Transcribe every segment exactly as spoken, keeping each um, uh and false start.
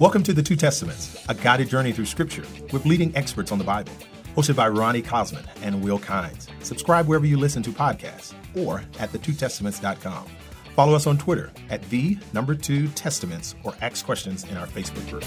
Welcome to The Two Testaments, a guided journey through Scripture with leading experts on the Bible, hosted by Ronnie Cosman and Will Kynes. Subscribe wherever you listen to podcasts or at the two testaments dot com. Follow us on Twitter at the number two testaments or ask questions in our Facebook group.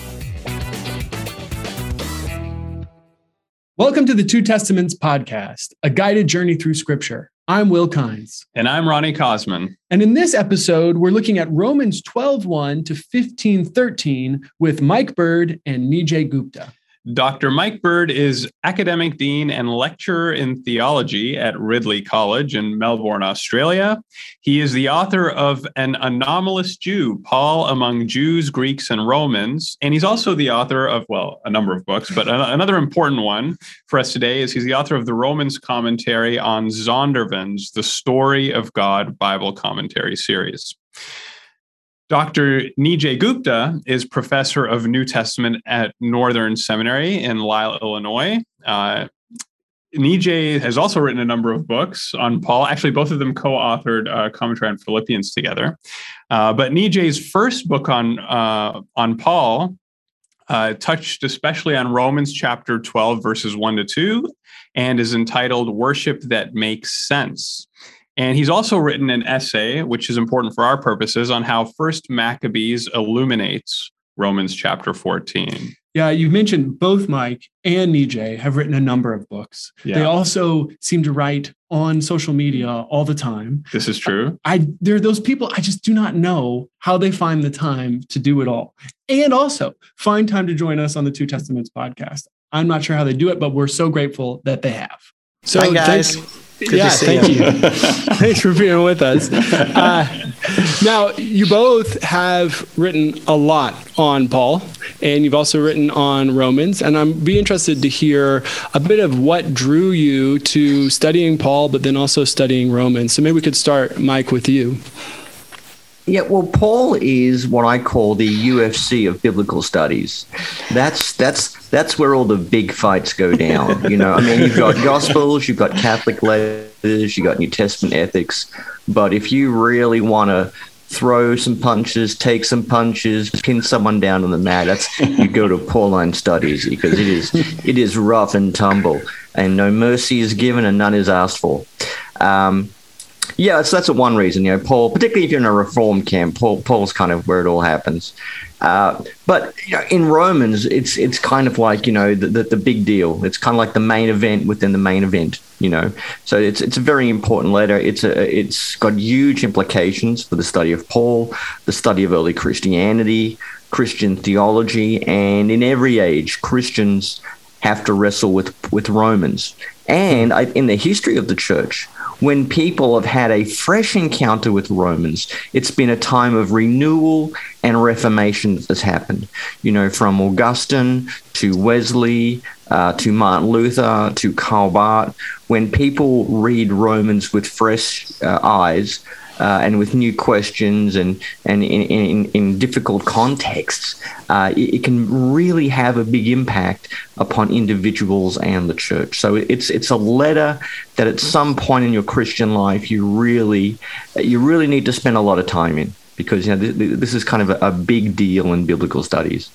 Welcome to The Two Testaments podcast, a guided journey through Scripture. I'm Will Kynes. And I'm Ronnie Cosman. And in this episode, we're looking at Romans twelve one to fifteen thirteen with Mike Bird and Nijay Gupta. Doctor Mike Bird is academic dean and lecturer in theology at Ridley College in Melbourne, Australia. He is the author of An Anomalous Jew, Paul Among Jews, Greeks, and Romans. And he's also the author of, well, a number of books, but another important one for us today is he's the author of the Romans commentary on Zondervan's The Story of God Bible Commentary Series. Doctor Nijay Gupta is professor of New Testament at Northern Seminary in Lisle, Illinois. Uh, Nijay has also written a number of books on Paul. Actually, both of them co-authored a commentary on Philippians together. Uh, but Nijay's first book on, uh, on Paul uh, touched especially on Romans chapter twelve, verses one to two, and is entitled Worship That Makes Sense. And he's also written an essay, which is important for our purposes, on how First Maccabees illuminates Romans chapter fourteen. Yeah, you mentioned both Mike and Nijay have written a number of books. Yeah. They also seem to write on social media all the time. This is true. I there are those people, I just do not know how they find the time to do it all. And also find time to join us on the Two Testaments podcast. I'm not sure how they do it, but we're so grateful that they have. So Hi, guys. Thanks. Good yeah, thank you. you. Thanks for being with us. Uh, now, you both have written a lot on Paul, and you've also written on Romans, and I'd be interested to hear a bit of what drew you to studying Paul, but then also studying Romans. So maybe we could start, Mike, with you. Yeah, well, Paul is what I call the U F C of biblical studies. That's that's that's where all the big fights go down. You know, I mean, you've got Gospels, you've got Catholic letters, you've got New Testament ethics. But if you really want to throw some punches, take some punches, pin someone down on the mat, that's you go to Pauline studies because it is it is rough and tumble, and no mercy is given and none is asked for. Um, Yeah, so that's one reason, you know, Paul, particularly if you're in a reform camp, Paul, Paul's kind of where it all happens. Uh, but you know, in Romans, it's it's kind of like, you know, the, the, the big deal. It's kind of like the main event within the main event, you know. So it's it's a very important letter. It's a, it's got huge implications for the study of Paul, the study of early Christianity, Christian theology, and in every age, Christians have to wrestle with, with Romans. And I, in the history of the church, when people have had a fresh encounter with Romans, it's been a time of renewal and reformation that has happened. You know, from Augustine to Wesley uh, to Martin Luther to Karl Barth, when people read Romans with fresh uh, eyes uh, and with new questions and, and in, in, in difficult contexts, uh, it, it can really have a big impact upon individuals and the church. So it's it's a letter that at some point in your Christian life you really you really need to spend a lot of time in, because you know th- this is kind of a, a big deal in biblical studies.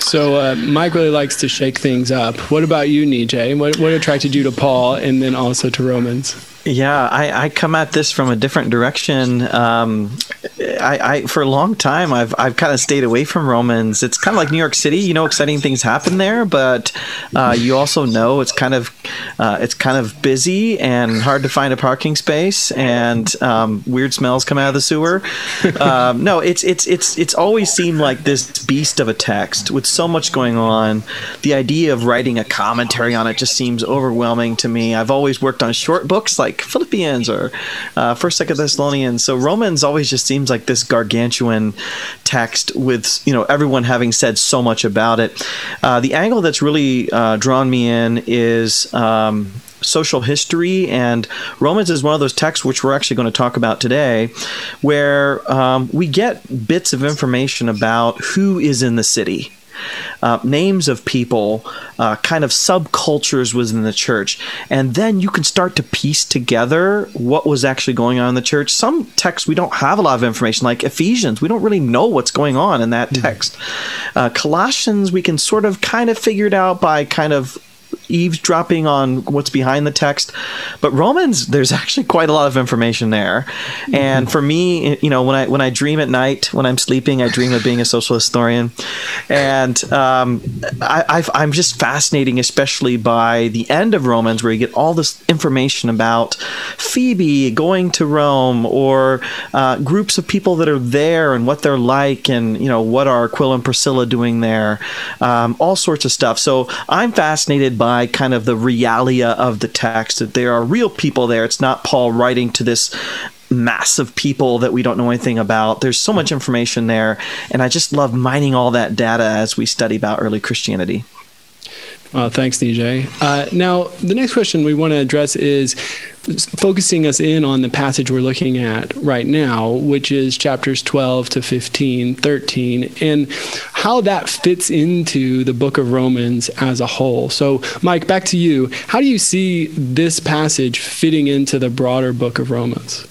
So uh, Mike really likes to shake things up. What about you, Nijay? What what attracted you to Paul and then also to Romans? Yeah, I, I come at this from a different direction. Um, I, I for a long time I've I've kind of stayed away from Romans. It's kind of like New York City, you know, exciting things happen there, but uh, you also know it's kind of uh, it's kind of busy and hard to find a parking space, and um, weird smells come out of the sewer. Um, no, it's it's it's it's always seemed like this beast of a text with so much going on. The idea of writing a commentary on it just seems overwhelming to me. I've always worked on short books like Philippians or uh, First, Second Thessalonians. So Romans always just seems like this gargantuan text with, you know, everyone having said so much about it. Uh, the angle that's really uh, drawn me in is um, social history, and Romans is one of those texts which we're actually going to talk about today, where um, we get bits of information about who is in the city. uh, names of people, uh, kind of subcultures within the church. And then you can start to piece together what was actually going on in the church. Some texts we don't have a lot of information, like Ephesians. We don't really know what's going on in that text. Uh, Colossians, we can sort of kind of figure it out by kind of eavesdropping on what's behind the text. But Romans, there's actually quite a lot of information there. And for me, you know, when I when I dream at night, when I'm sleeping, I dream of being a social historian. And um, I, I've, I'm just fascinating, especially by the end of Romans, where you get all this information about Phoebe going to Rome, or uh, groups of people that are there and what they're like, and, you know, what are Aquila and Priscilla doing there, um, all sorts of stuff. So I'm fascinated by kind of the realia of the text, that there are real people there. It's not Paul writing to this mass of people that we don't know anything about. There's so much information there, and I just love mining all that data as we study about early Christianity. Well, thanks, Nijay. Uh, now, the next question we want to address is focusing us in on the passage we're looking at right now, which is chapters twelve to fifteen, thirteen, and how that fits into the book of Romans as a whole. So, Mike, back to you. How do you see this passage fitting into the broader book of Romans?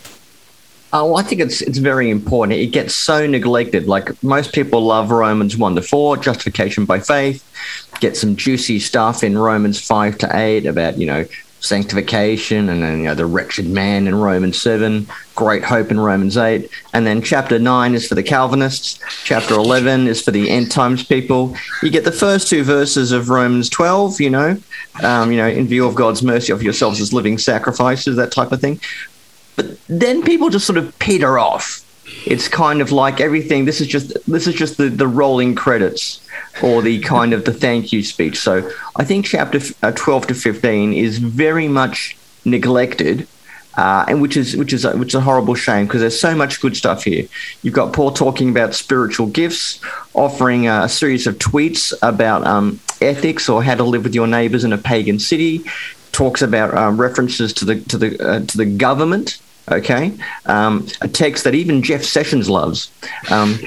Oh, I think it's it's very important. It gets so neglected. Like, most people love Romans one to four, justification by faith. Get some juicy stuff in Romans five to eight about, you know, sanctification, and then, you know, the wretched man in Romans seven, great hope in Romans eight. And then chapter nine is for the Calvinists. Chapter eleven is for the end times people. You get the first two verses of Romans twelve, you know, um, you know, in view of God's mercy, offer yourselves as living sacrifices, that type of thing. But then people just sort of peter off. It's kind of like everything. This is just this is just the, the rolling credits, or the kind of the thank you speech. So I think chapter twelve to fifteen is very much neglected, uh, and which is which is a, which is a horrible shame, because there's so much good stuff here. You've got Paul talking about spiritual gifts, offering a series of tweets about um, ethics, or how to live with your neighbors in a pagan city. Talks about uh, references to the to the uh, to the government. Okay, um, a text that even Jeff Sessions loves. Um,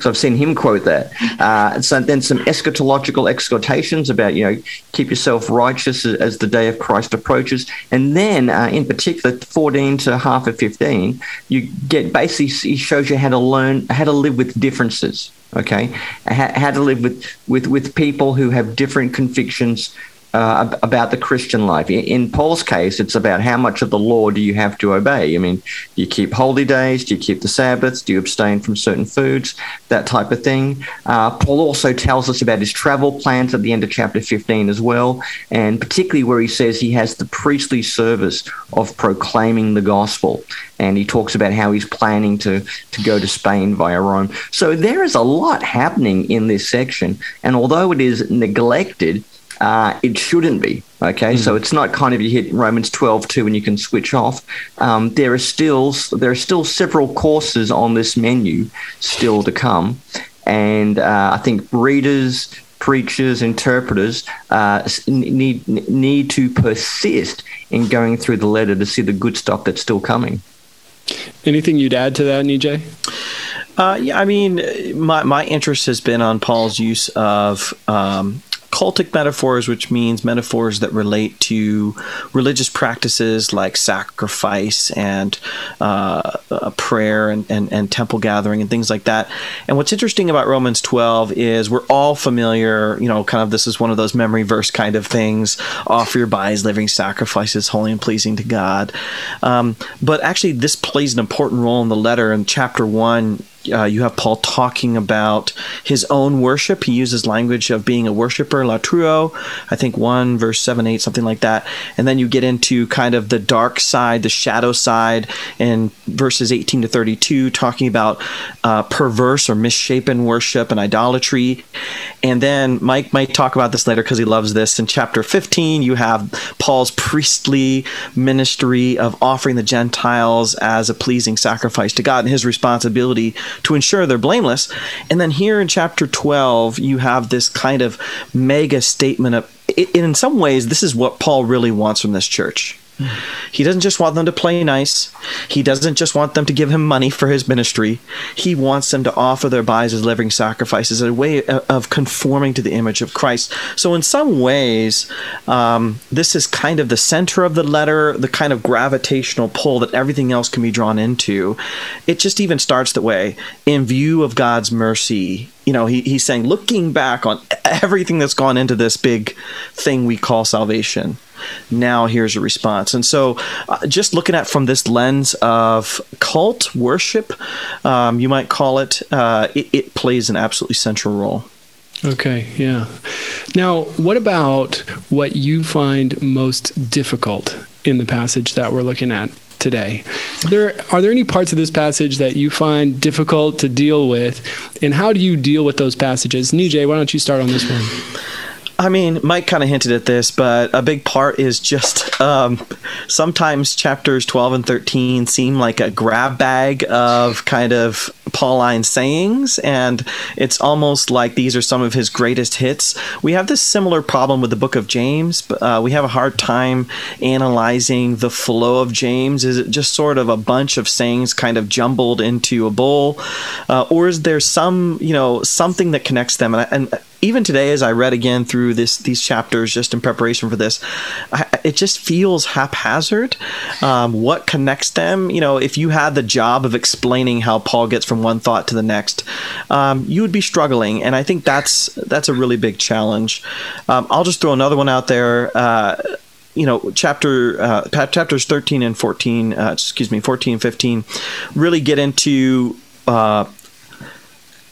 so I've seen him quote that. Uh, so then some eschatological exhortations about, you know, keep yourself righteous as the day of Christ approaches. And then uh, in particular, fourteen to half of fifteen, you get basically, he shows you how to learn, how to live with differences. Okay, how, how to live with, with, with people who have different convictions Uh, about the Christian life. In Paul's case, it's about how much of the law do you have to obey. I mean, do you keep holy days? Do you keep the Sabbaths? Do you abstain from certain foods? That type of thing. Uh, Paul also tells us about his travel plans at the end of chapter fifteen as well, and particularly where he says he has the priestly service of proclaiming the gospel. And he talks about how he's planning to, to go to Spain via Rome. So there is a lot happening in this section, and although it is neglected, Uh, it shouldn't be, okay? Mm-hmm. So it's not kind of you hit Romans twelve two and you can switch off. Um, there are still there are still several courses on this menu still to come, and uh, I think readers, preachers, interpreters uh, need need to persist in going through the letter to see the good stuff that's still coming. Anything you'd add to that, Nijay? Uh, yeah, I mean, my my interest has been on Paul's use of Um, cultic metaphors, which means metaphors that relate to religious practices like sacrifice and uh, prayer and, and, and temple gathering and things like that. And what's interesting about Romans twelve is we're all familiar, you know, kind of this is one of those memory verse kind of things, offer your bodies, living sacrifices, holy and pleasing to God. Um, but actually this plays an important role in the letter. In chapter one, Uh, you have Paul talking about his own worship. He uses language of being a worshiper, latruo, I think one, verse seven, eight, something like that. And then you get into kind of the dark side, the shadow side in verses eighteen to thirty-two, talking about uh, perverse or misshapen worship and idolatry. And then Mike might talk about this later because he loves this. In chapter fifteen, you have Paul's priestly ministry of offering the Gentiles as a pleasing sacrifice to God and his responsibility to ensure they're blameless. And then here in chapter twelve, you have this kind of mega statement of, in some ways, this is what Paul really wants from this church. He doesn't just want them to play nice. He doesn't just want them to give him money for his ministry. He wants them to offer their bodies as living sacrifices, a way of conforming to the image of Christ. So in some ways, um, this is kind of the center of the letter, the kind of gravitational pull that everything else can be drawn into. It just even starts that way. In view of God's mercy, you know, he, he's saying, looking back on everything that's gone into this big thing we call salvation, now here's a response. And so uh, just looking at from this lens of cult worship, um, you might call it, uh, it, it plays an absolutely central role. Okay, yeah. Now, what about what you find most difficult in the passage that we're looking at today? There, are there any parts of this passage that you find difficult to deal with? And how do you deal with those passages? Nijay, why don't you start on this one? I mean, Mike kind of hinted at this, but a big part is just um, sometimes chapters twelve and thirteen seem like a grab bag of kind of Pauline sayings, and it's almost like these are some of his greatest hits. We have this similar problem with the book of James. But, uh, we have a hard time analyzing the flow of James. Is it just sort of a bunch of sayings kind of jumbled into a bowl, uh, or is there some, you know, something that connects them? And, and even today, as I read again through this these chapters just in preparation for this, I, it just feels haphazard. Um, what connects them? You know, if you had the job of explaining how Paul gets from one thought to the next, um, you would be struggling. And I think that's that's a really big challenge. Um, I'll just throw another one out there. Uh, you know, chapter uh, chapters thirteen and fourteen, uh, excuse me, fourteen and fifteen, really get into Uh,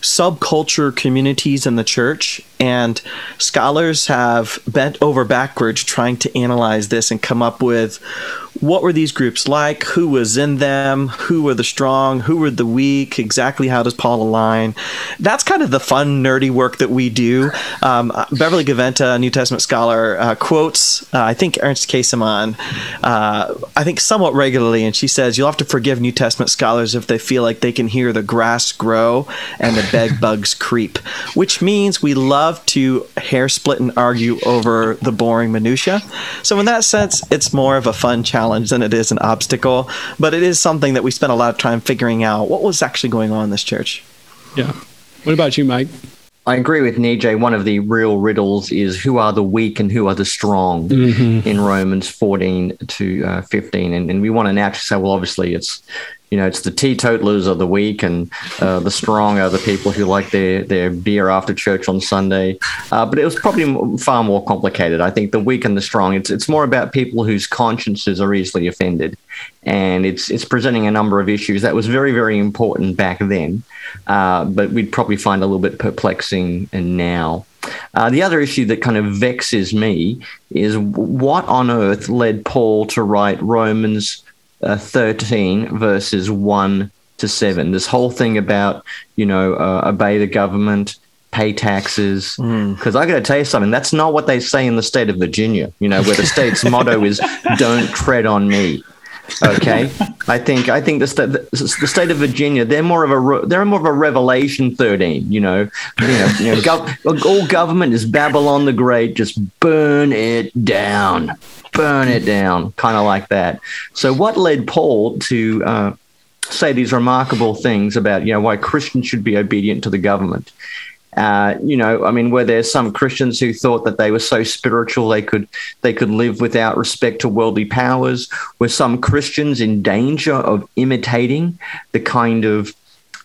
subculture communities in the church, and scholars have bent over backwards trying to analyze this and come up with what were these groups like, who was in them, who were the strong, who were the weak, exactly how does Paul align. That's kind of the fun, nerdy work that we do. Um, Beverly Gaventa, a New Testament scholar, uh, quotes, uh, I think, Ernst Kasemann, uh, I think somewhat regularly, and she says, you'll have to forgive New Testament scholars if they feel like they can hear the grass grow and the bed bugs creep, which means we love to hair split and argue over the boring minutia. So in that sense, it's more of a fun challenge than it is an obstacle, but it is something that we spent a lot of time figuring out what was actually going on in this church. Yeah. What about you, Mike? I agree with Nijay. One of the real riddles is who are the weak and who are the strong mm-hmm. in Romans fourteen to fifteen. And, and we want to naturally say, well, obviously it's, you know, it's the teetotalers are the weak and uh, the strong are the people who like their, their beer after church on Sunday. Uh, but it was probably far more complicated. I think the weak and the strong, it's it's more about people whose consciences are easily offended. And it's it's presenting a number of issues that was very, very important back then, uh, but we'd probably find a little bit perplexing now. Uh, the other issue that kind of vexes me is what on earth led Paul to write Romans Uh, thirteen verses one to seven. This whole thing about, you know, uh, obey the government, pay taxes. Because mm. I got to tell you something, that's not what they say in the state of Virginia, you know, where the state's motto is don't tread on me. Okay, I think I think the, st- the state of Virginia, they're more of a re- they're more of a Revelation thirteen. You know, you know, you know gov- all government is Babylon the Great. Just burn it down, burn it down, kind of like that. So, what led Paul to uh, say these remarkable things about, you know, why Christians should be obedient to the government? Uh, you know, I mean, were there some Christians who thought that they were so spiritual they could they could live without respect to worldly powers? Were some Christians in danger of imitating the kind of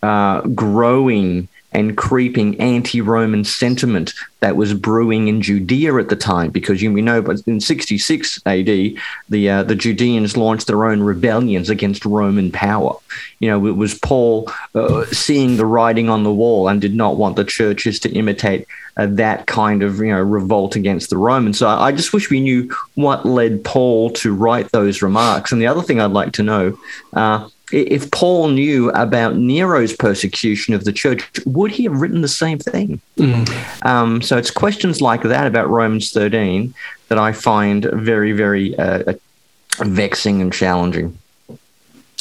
uh, growing and creeping anti-Roman sentiment that was brewing in Judea at the time? Because you know, but in sixty-six A D, the uh, the Judeans launched their own rebellions against Roman power. You know, it was Paul uh, seeing the writing on the wall and did not want the churches to imitate uh, that kind of, you know, revolt against the Romans. So I, I just wish we knew what led Paul to write those remarks. And the other thing I'd like to know, uh, if Paul knew about Nero's persecution of the church, would he have written the same thing? Mm. Um, so it's questions like that about Romans thirteen that I find very, very uh, vexing and challenging.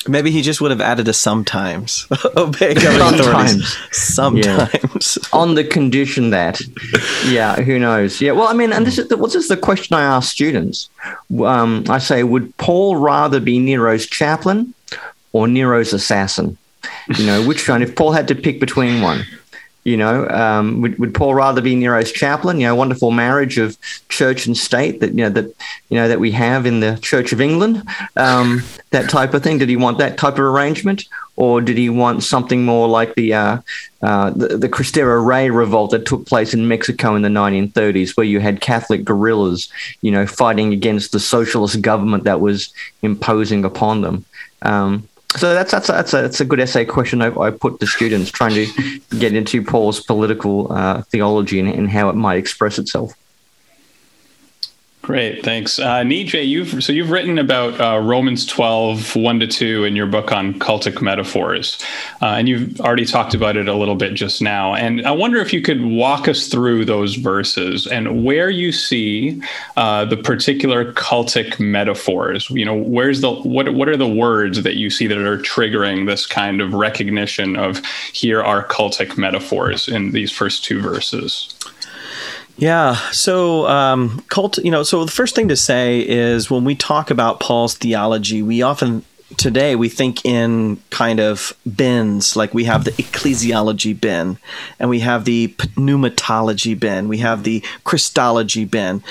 Maybe he just would have added a sometimes. Obey government authorities. Sometimes. sometimes. Yeah. on the condition that, yeah, who knows? Yeah, well, I mean, and this is the, well, this is the question I ask students. Um, I say, would Paul rather be Nero's chaplain or Nero's assassin? You know, which one? If Paul had to pick between one, you know, um, would, would Paul rather be Nero's chaplain? You know, wonderful marriage of church and state that, you know, that, you know, that we have in the Church of England, um, that type of thing. Did he want that type of arrangement? Or did he want something more like the uh, uh, the, the Cristera Rey revolt that took place in Mexico in the nineteen thirties, where you had Catholic guerrillas, you know, fighting against the socialist government that was imposing upon them? Um, so that's that's that's a, that's a good essay question I, I put to students, trying to get into Paul's political uh, theology and, and how it might express itself. Great, thanks. Uh, Nijay, you've so you've written about uh, Romans twelve, one to two in your book on cultic metaphors, uh, and you've already talked about it a little bit just now. And I wonder if you could walk us through those verses and where you see uh, the particular cultic metaphors. You know, where's the what? What are the words that you see that are triggering this kind of recognition of here are cultic metaphors in these first two verses? Yeah. So, um, cult, you know, so the first thing to say is when we talk about Paul's theology, we often today we think in kind of bins, like we have the ecclesiology bin and we have the pneumatology bin, we have the Christology bin.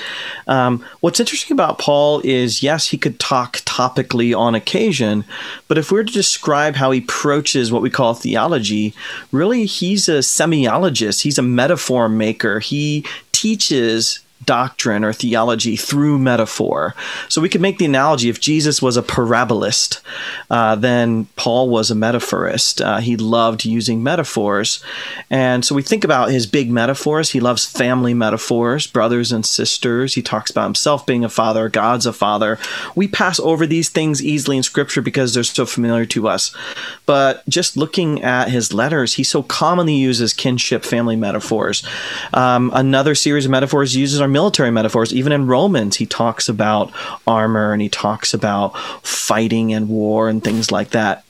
Um, what's interesting about Paul is, yes, he could talk topically on occasion, but if we were to describe how he approaches what we call theology, really he's a semiologist, he's a metaphor maker, he teaches doctrine or theology through metaphor. So we could make the analogy, if Jesus was a parabolist, uh, then Paul was a metaphorist. Uh, he loved using metaphors. And so we think about his big metaphors. He loves family metaphors, brothers and sisters. He talks about himself being a father, God's a father. We pass over these things easily in Scripture because they're so familiar to us. But just looking at his letters, he so commonly uses kinship family metaphors. Um, another series of metaphors he uses are military metaphors. Even in Romans, he talks about armor and he talks about fighting and war and things like that.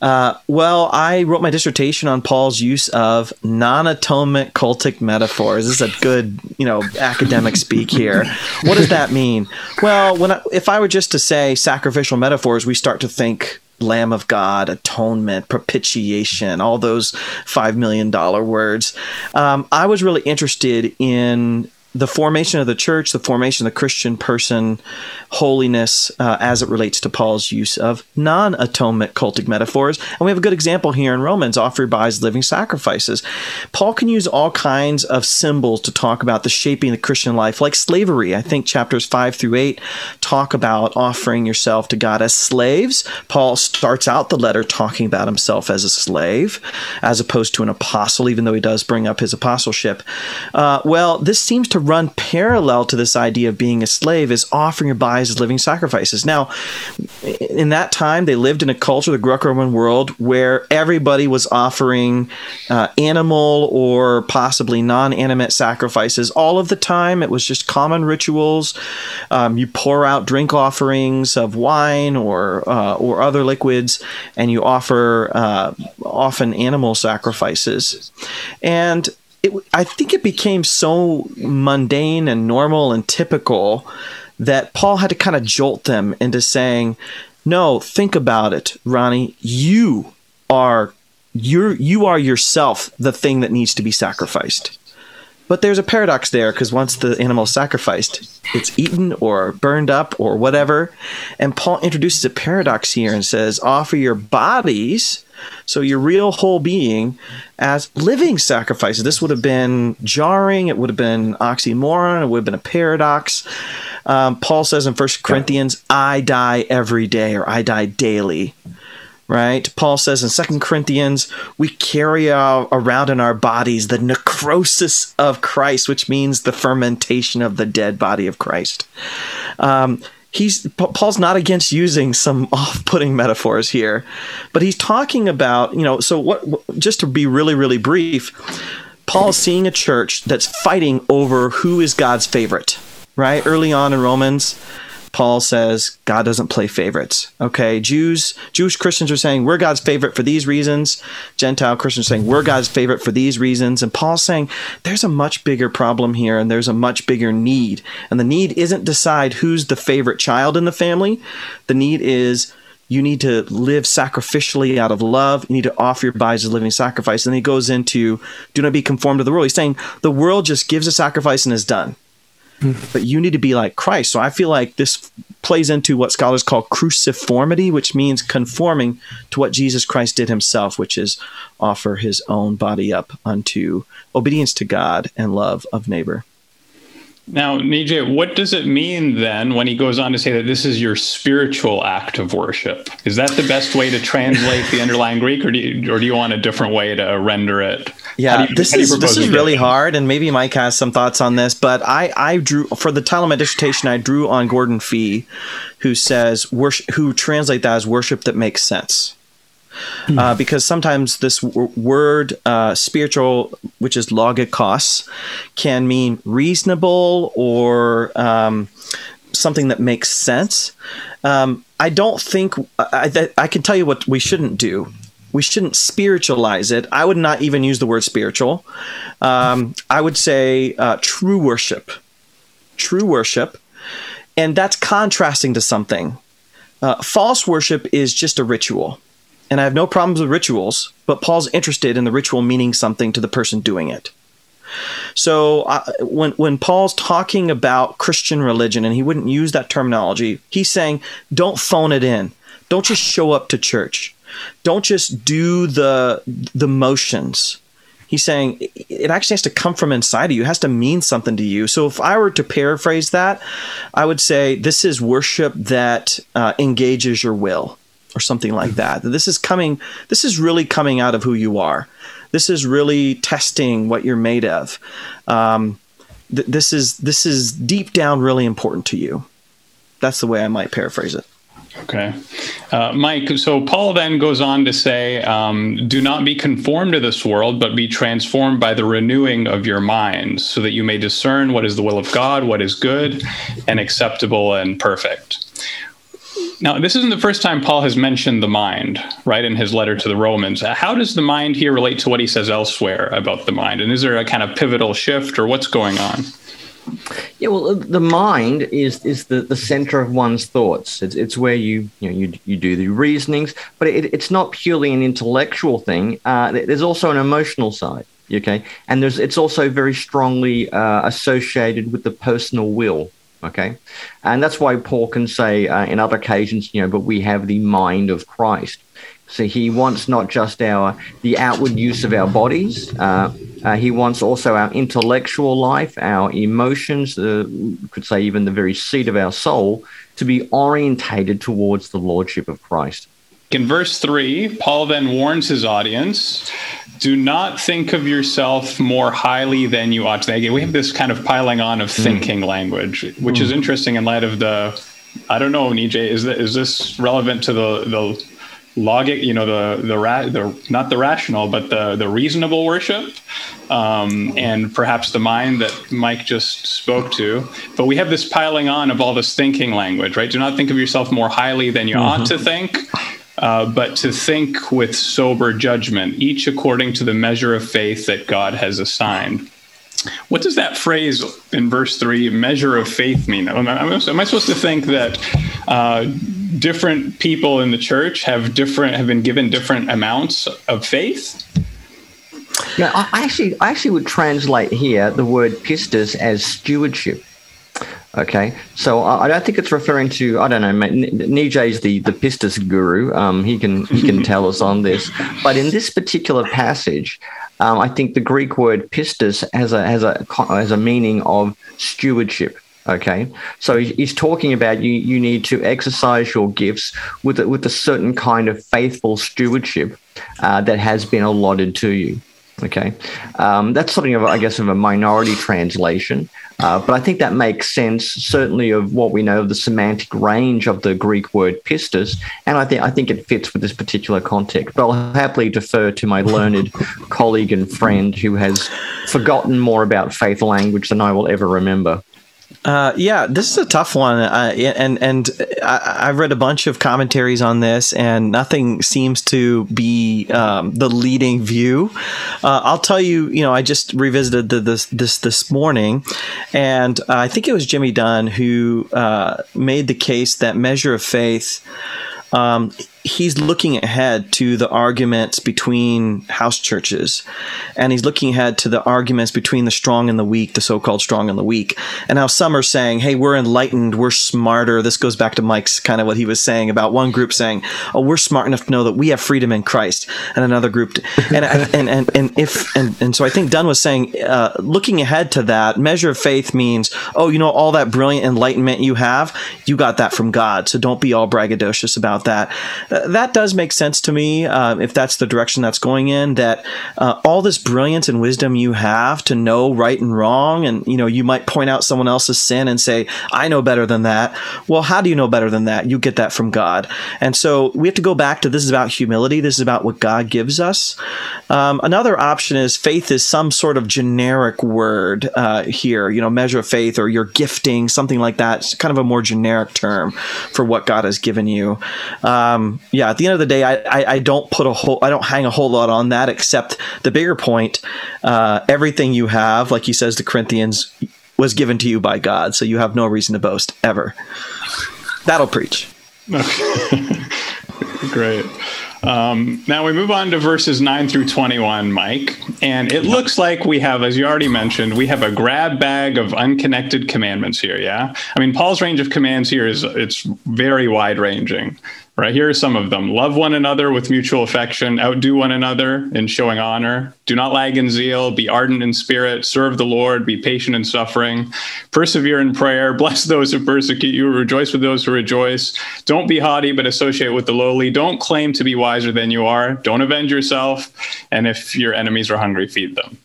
Uh, well, I wrote my dissertation on Paul's use of non-atonement cultic metaphors. This is a good, you know, academic speak here. What does that mean? Well, when I, if I were just to say sacrificial metaphors, we start to think Lamb of God, atonement, propitiation, all those five million dollars words. Um, I was really interested in the formation of the church, the formation of the Christian person, holiness, uh, as it relates to Paul's use of non-atonement cultic metaphors. And we have a good example here in Romans, offered by his living sacrifices. Paul can use all kinds of symbols to talk about the shaping of the Christian life, like slavery. I think chapters five through eight talk about offering yourself to God as slaves. Paul starts out the letter talking about himself as a slave, as opposed to an apostle, even though he does bring up his apostleship. Uh, well, this seems to run parallel to this idea of being a slave, is offering your bodies as living sacrifices. Now, in that time, they lived in a culture, the Greco-Roman world, where everybody was offering uh, animal or possibly non-animate sacrifices all of the time. It was just common rituals. Um, you pour out drink offerings of wine or uh, or other liquids, and you offer uh, often animal sacrifices. And It, I think it became so mundane and normal and typical that Paul had to kind of jolt them into saying, no, think about it, Ronnie, you are you're, you are yourself the thing that needs to be sacrificed. But there's a paradox there, because once the animal is sacrificed, it's eaten or burned up or whatever. And Paul introduces a paradox here and says, offer your bodies, so your real whole being, as living sacrifices. This would have been jarring. It would have been oxymoron. It would have been a paradox. Um, Paul says in First Corinthians, I die every day, or I die daily. Right? Paul says in Second Corinthians, we carry our, around in our bodies the necrosis of Christ, which means the fermentation of the dead body of Christ. Um, He's Paul's not against using some off-putting metaphors here, but he's talking about, you know, so what, just to be really, really brief, Paul's seeing a church that's fighting over who is God's favorite, right? Early on in Romans, Paul says God doesn't play favorites. Okay, Jews, Jewish Christians are saying we're God's favorite for these reasons. Gentile Christians are saying we're God's favorite for these reasons. And Paul's saying there's a much bigger problem here, and there's a much bigger need. And the need isn't decide who's the favorite child in the family. The need is you need to live sacrificially out of love. You need to offer your bodies as a living sacrifice. And then he goes into do not be conformed to the world. He's saying the world just gives a sacrifice and is done. But you need to be like Christ. So I feel like this plays into what scholars call cruciformity, which means conforming to what Jesus Christ did himself, which is offer his own body up unto obedience to God and love of neighbor. Now, Nijay, what does it mean then when he goes on to say that this is your spiritual act of worship? Is that the best way to translate the underlying Greek, or do you, or do you want a different way to render it? Yeah, you, this is this is really hard, and maybe Mike has some thoughts on this, but I, I drew, for the title of my dissertation, I drew on Gordon Fee, who says, worship, who translate that as worship that makes sense. Uh, because sometimes this w- word uh, spiritual, which is logikos, can mean reasonable or um, something that makes sense. Um, I don't think I, I, I can tell you what we shouldn't do. We shouldn't spiritualize it. I would not even use the word spiritual. Um, I would say uh, true worship, true worship. And that's contrasting to something. Uh, false worship is just a ritual. And I have no problems with rituals, but Paul's interested in the ritual meaning something to the person doing it. So uh, when when Paul's talking about Christian religion, and he wouldn't use that terminology, he's saying, don't phone it in. Don't just show up to church. Don't just do the the motions. He's saying it actually has to come from inside of you. It has to mean something to you. So if I were to paraphrase that, I would say this is worship that uh, engages your will. Or something like that. This is coming, this is really coming out of who you are. This is really testing what you're made of. Um, th- this is this is deep down really important to you. That's the way I might paraphrase it. Okay. Uh, Mike, so Paul then goes on to say, um, do not be conformed to this world, but be transformed by the renewing of your minds, so that you may discern what is the will of God, what is good and acceptable and perfect. Now, this isn't the first time Paul has mentioned the mind, right, in his letter to the Romans. How does the mind here relate to what he says elsewhere about the mind? And is there a kind of pivotal shift, or what's going on? Yeah, well, the mind is is the, the center of one's thoughts. It's it's where you you know, you, you do the reasonings, but it, it's not purely an intellectual thing. Uh, there's also an emotional side, okay? And there's it's also very strongly uh, associated with the personal will. Okay, and that's why Paul can say uh, in other occasions, you know, but we have the mind of Christ. So he wants not just our the outward use of our bodies. Uh, uh, he wants also our intellectual life, our emotions, uh, we could say even the very seat of our soul, to be orientated towards the lordship of Christ. In verse three, Paul then warns his audience, do not think of yourself more highly than you ought to. Again, we have this kind of piling on of thinking mm. language, which mm. is interesting in light of the, I don't know, Nijay, is, is this relevant to the, the logic, you know, the, the, ra- the not the rational, but the, the reasonable worship, um, and perhaps the mind that Mike just spoke to. But we have this piling on of all this thinking language, right? Do not think of yourself more highly than you mm-hmm. ought to think. Uh, but to think with sober judgment, each according to the measure of faith that God has assigned. What does that phrase in verse three, measure of faith, mean? Am I, am I supposed to think that uh, different people in the church have different have been given different amounts of faith? No, I actually, I actually would translate here the word pistis as stewardship. Okay, so I don't think it's referring to, I don't know, Nijay's the, the pistis guru. Um, he can he can tell us on this. But in this particular passage, um, I think the Greek word pistis has a has a has a meaning of stewardship. Okay, so he's talking about you you need to exercise your gifts with a, with a certain kind of faithful stewardship uh, that has been allotted to you. Okay, um, that's something of, I guess, of a minority translation, uh, but I think that makes sense, certainly of what we know of the semantic range of the Greek word pistis, and I think I think it fits with this particular context. But I'll happily defer to my learned colleague and friend who has forgotten more about faith language than I will ever remember. Uh, yeah, this is a tough one, uh, and and I, I've read a bunch of commentaries on this, and nothing seems to be um, the leading view. Uh, I'll tell you, you know, I just revisited the, this this this morning, and uh, I think it was Jimmy Dunn who uh, made the case that measure of faith. Um, he's looking ahead to the arguments between house churches, and he's looking ahead to the arguments between the strong and the weak, the so-called strong and the weak, and how some are saying, hey, we're enlightened, we're smarter. This goes back to Mike's kind of what he was saying about one group saying, oh, we're smart enough to know that we have freedom in Christ, and another group. T- and, and, and, and if, and, and so I think Dunn was saying, uh, looking ahead to that, measure of faith means, oh, you know, all that brilliant enlightenment you have, you got that from God. So don't be all braggadocious about that. That does make sense to me, uh, if that's the direction that's going in, that uh, all this brilliance and wisdom you have to know right and wrong, and you know, you might point out someone else's sin and say, I know better than that. Well, how do you know better than that? You get that from God. And so we have to go back to this is about humility. This is about what God gives us. Um, another option is faith is some sort of generic word uh, here, you know, measure of faith or your gifting, something like that. It's kind of a more generic term for what God has given you. Um, Yeah, at the end of the day, I, I, I don't put a whole, I don't hang a whole lot on that, except the bigger point, uh, everything you have, like he says to Corinthians, was given to you by God, so you have no reason to boast, ever. That'll preach. Okay. Great. Um, now we move on to verses nine through twenty-one, Mike, and it looks like we have, as you already mentioned, we have a grab bag of unconnected commandments here, yeah? I mean, Paul's range of commands here is, it's very wide-ranging. Right, here are some of them. Love one another with mutual affection, outdo one another in showing honor, do not lag in zeal, be ardent in spirit, serve the Lord, be patient in suffering, persevere in prayer, bless those who persecute you, rejoice with those who rejoice, don't be haughty, but associate with the lowly, don't claim to be wiser than you are, don't avenge yourself, and if your enemies are hungry, feed them.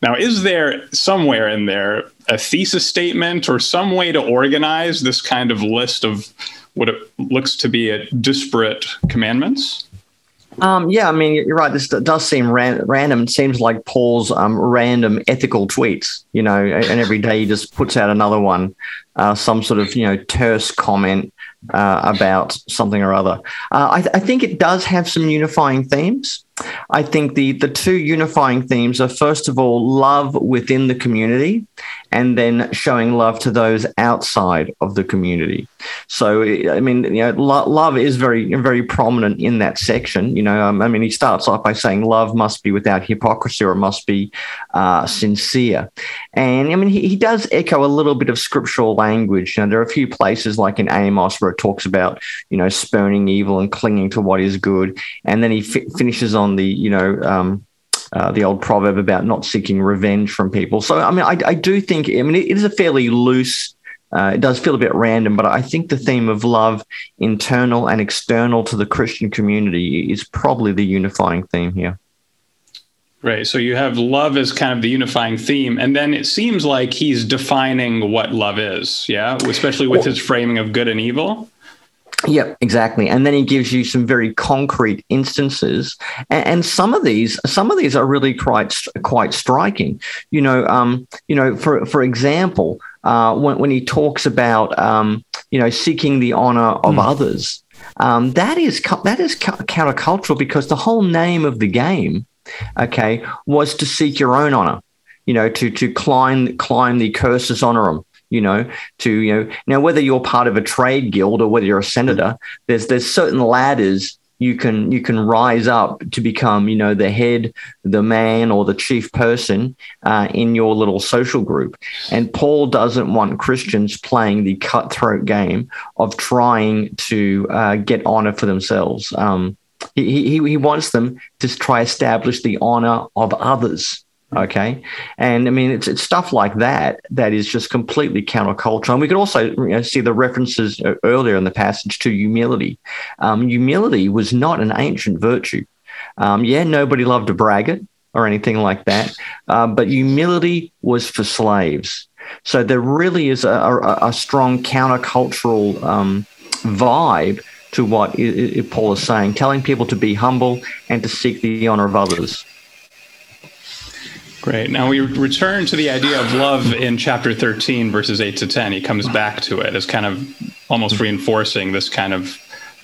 Now, is there somewhere in there a thesis statement or some way to organize this kind of list of what it looks to be a disparate commandments? Um, yeah, I mean, you're right. This does seem ran- random. It seems like Paul's um, random ethical tweets, you know, and every day he just puts out another one, uh, some sort of, you know, terse comment uh, about something or other. Uh, I, th- I think it does have some unifying themes. I think the the two unifying themes are, first of all, love within the community, and then showing love to those outside of the community. So, I mean, you know, lo- love is very, very prominent in that section. You know, um, I mean, he starts off by saying love must be without hypocrisy, or it must be uh, sincere. And I mean, he, he does echo a little bit of scriptural language. You know, there are a few places like in Amos where it talks about, you know, spurning evil and clinging to what is good. And then he fi- finishes on the, you know, um, Uh, the old proverb about not seeking revenge from people. So, I mean, I, I do think, I mean, it, it is a fairly loose, uh, it does feel a bit random, but I think the theme of love, internal and external to the Christian community, is probably the unifying theme here. Right. So you have love as kind of the unifying theme. And then it seems like he's defining what love is. Yeah. Especially with well, his framing of good and evil. Yep, exactly. And then he gives you some very concrete instances, and, and some of these, some of these are really quite quite striking. You know, um, you know, for for example, uh, when when he talks about, um, you know, seeking the honor of mm. others, um, that is that is countercultural, because the whole name of the game, okay, was to seek your own honor. You know, to to climb climb the cursus honorum. You know, to, you know, now whether you're part of a trade guild or whether you're a senator, there's there's certain ladders you can you can rise up to become, you know, the head, the man, or the chief person uh, in your little social group. And Paul doesn't want Christians playing the cutthroat game of trying to uh, get honor for themselves. Um, he, he he wants them to try establish the honor of others. Okay, and I mean it's it's stuff like that that is just completely countercultural. And we could also, you know, see the references earlier in the passage to humility. Um, humility was not an ancient virtue. Um, yeah, nobody loved to brag it or anything like that, uh, but humility was for slaves. So there really is a, a, a strong countercultural um, vibe to what I, I, Paul is saying, telling people to be humble and to seek the honor of others. Great. Now we return to the idea of love in chapter thirteen, verses eight to ten. He comes back to it as kind of almost reinforcing this kind of,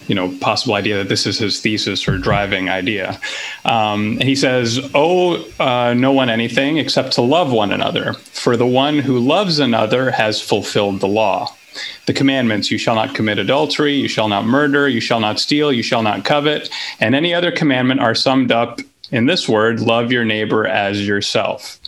you know, possible idea that this is his thesis or driving idea. Um, and he says, owe uh, no one anything except to love one another, for the one who loves another has fulfilled the law. The commandments, you shall not commit adultery, you shall not murder, you shall not steal, you shall not covet, and any other commandment are summed up in this word, love your neighbor as yourself.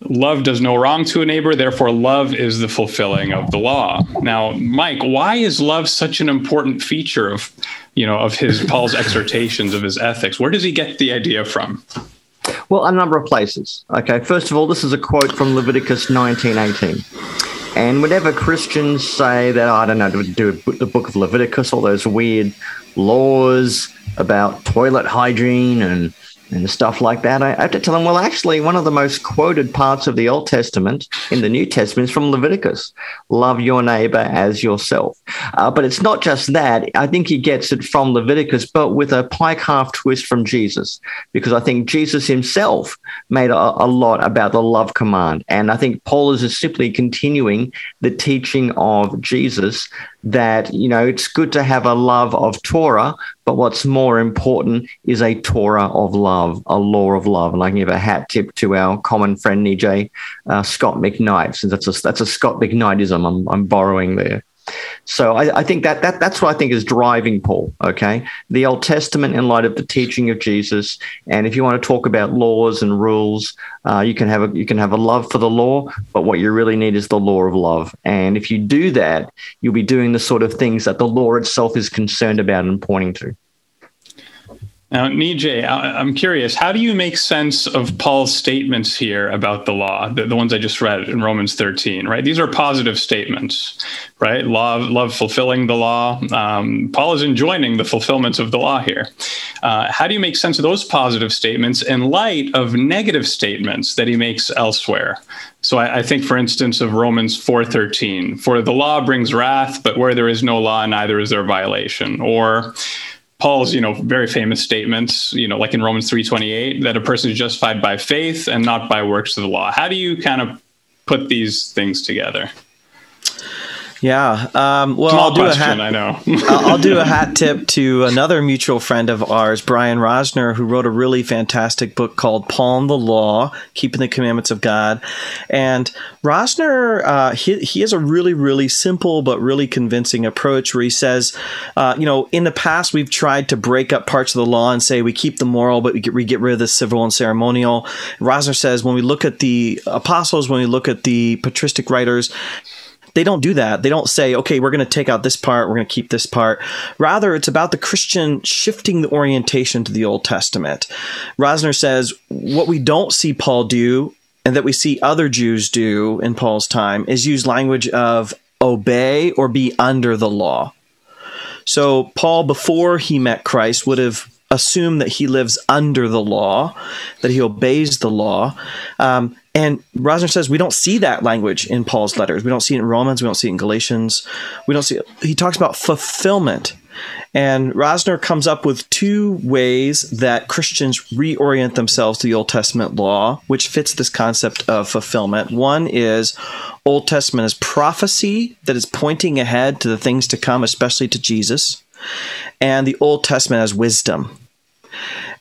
Love does no wrong to a neighbor, therefore love is the fulfilling of the law. Now, Mike, why is love such an important feature of, you know, of his Paul's exhortations, of his ethics? Where does he get the idea from? Well, a number of places. Okay, first of all, this is a quote from Leviticus nineteen eighteen. And whenever Christians say that, I don't know, do, do the book of Leviticus, all those weird laws about toilet hygiene and, and stuff like that, I have to tell them, well, actually, one of the most quoted parts of the Old Testament in the New Testament is from Leviticus. Love your neighbor as yourself. Uh, but it's not just that. I think he gets it from Leviticus, but with a pike half twist from Jesus, because I think Jesus himself made a, a lot about the love command. And I think Paul is just simply continuing the teaching of Jesus that, you know, it's good to have a love of Torah, but what's more important is a Torah of love, a law of love. And I can give a hat tip to our common friend, Nijay, uh, Scott McKnight, since that's a, that's a Scott McKnightism I'm, I'm borrowing there. So I, I think that, that that's what I think is driving Paul, okay? The Old Testament in light of the teaching of Jesus. And if you want to talk about laws and rules, uh, you can have a, you can have a love for the law, but what you really need is the law of love. And if you do that, you'll be doing the sort of things that the law itself is concerned about and pointing to. Now, Nijay, I'm curious, how do you make sense of Paul's statements here about the law, the, the ones I just read in Romans thirteen, right? These are positive statements, right? Love, love fulfilling the law. Um, Paul is enjoining the fulfillments of the law here. Uh, how do you make sense of those positive statements in light of negative statements that he makes elsewhere? So I, I think, for instance, of Romans four thirteen, for the law brings wrath, but where there is no law, neither is there violation. Or Paul's, you know, very famous statements, you know, like in Romans three twenty-eight, that a person is justified by faith and not by works of the law. How do you kind of put these things together? Yeah, um, well, I'll do, a hat, I know. I'll do a hat tip to another mutual friend of ours, Brian Rosner, who wrote a really fantastic book called Paul and the Law, Keeping the Commandments of God. And Rosner, uh, he, he has a really, really simple but really convincing approach where he says, uh, you know, in the past, we've tried to break up parts of the law and say we keep the moral, but we get, we get rid of the civil and ceremonial. Rosner says when we look at the apostles, when we look at the patristic writers, they don't do that. They don't say, okay, we're going to take out this part, we're going to keep this part. Rather, it's about the Christian shifting the orientation to the Old Testament. Rosner says, what we don't see Paul do, and that we see other Jews do in Paul's time, is use language of obey or be under the law. So Paul, before he met Christ, would have assumed that he lives under the law, that he obeys the law. Um, And Rosner says we don't see that language in Paul's letters. We don't see it in Romans. We don't see it in Galatians. We don't see it. He talks about fulfillment. And Rosner comes up with two ways that Christians reorient themselves to the Old Testament law, which fits this concept of fulfillment. One is Old Testament is prophecy that is pointing ahead to the things to come, especially to Jesus. And the Old Testament as wisdom.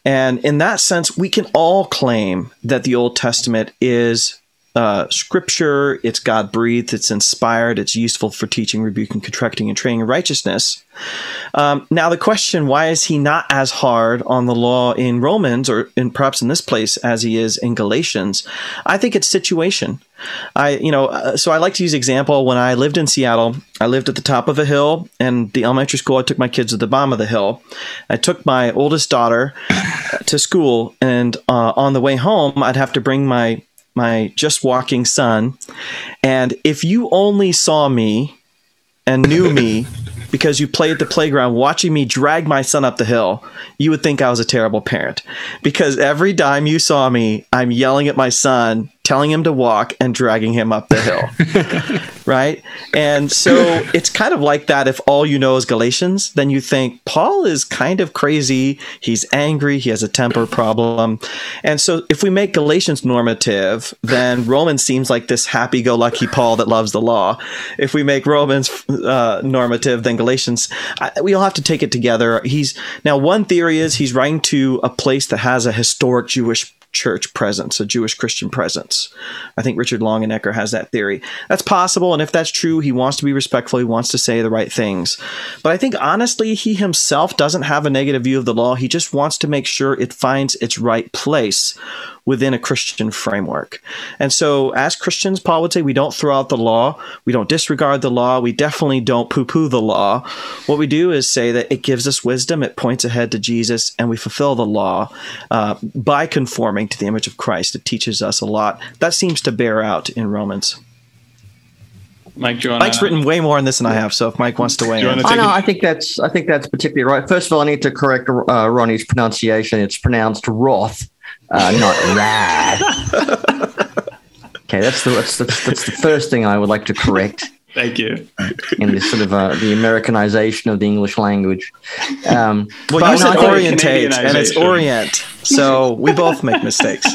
And in that sense, we can all claim that the Old Testament is uh, scripture, it's God-breathed, it's inspired, it's useful for teaching, rebuking, correcting, and training in righteousness. Um, now, the question, why is he not as hard on the law in Romans or in, perhaps in this place as he is in Galatians? I think it's situation. I, you know, so I like to use example. When I lived in Seattle, I lived at the top of a hill, and the elementary school, I took my kids to the bottom of the hill. I took my oldest daughter to school, and uh, on the way home, I'd have to bring my my just walking son. And if you only saw me and knew me because you played at the playground watching me drag my son up the hill, you would think I was a terrible parent, because every time you saw me, I'm yelling at my son telling him to walk and dragging him up the hill. Right? And so it's kind of like that. If all you know is Galatians, then you think Paul is kind of crazy. He's angry. He has a temper problem. And so if we make Galatians normative, then Romans seems like this happy-go-lucky Paul that loves the law. If we make Romans uh, normative, then Galatians, I, we all have to take it together. He's now, one theory is he's writing to a place that has a historic Jewish church presence, a Jewish Christian presence. I think Richard Longenecker has that theory. That's possible, and if that's true, he wants to be respectful, he wants to say the right things. But I think, honestly, he himself doesn't have a negative view of the law. He just wants to make sure it finds its right place within a Christian framework. And so as Christians, Paul would say, we don't throw out the law. We don't disregard the law. We definitely don't poo-poo the law. What we do is say that it gives us wisdom. It points ahead to Jesus, and we fulfill the law uh, by conforming to the image of Christ. It teaches us a lot. That seems to bear out in Romans. Mike, do you wanna... Mike's written way more on this than I have, so if Mike wants to weigh in. Oh, no, I think that's I think that's particularly right. First of all, I need to correct uh, Ronnie's pronunciation. It's pronounced wrath, uh, not wrath. Okay, that's the that's, that's that's the first thing I would like to correct. Thank you. In this sort of uh, the Americanization of the English language. Um, well, but you said no, orientate, and it's orient, so we both make mistakes.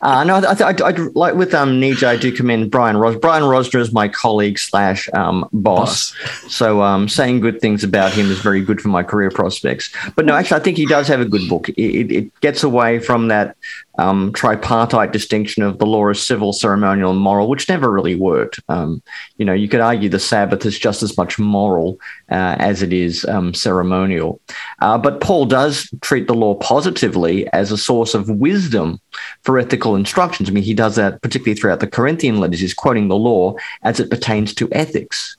Uh, no, I, th- I like with um, Nijay, I do commend Brian Rosner. Brian Rosner is my colleague slash um, boss. boss. So um, saying good things about him is very good for my career prospects. But no, actually, I think he does have a good book. It, it gets away from that um, tripartite distinction of the law as civil, ceremonial, and moral, which never really worked. Um, you know, you could argue the Sabbath is just as much moral uh, as it is um, ceremonial. Uh, but Paul does treat the law positively as a source of wisdom for ethical instructions. I mean, he does that particularly throughout the Corinthian letters. He's quoting the law as it pertains to ethics.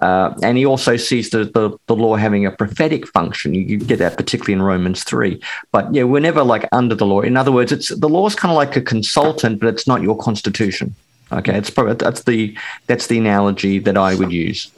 Uh, and he also sees the, the, the law having a prophetic function. You get that particularly in Romans three. But yeah, we're never like under the law. In other words, it's the law is kind of like a consultant, but it's not your constitution. Okay, it's probably that's the that's the analogy that I would use.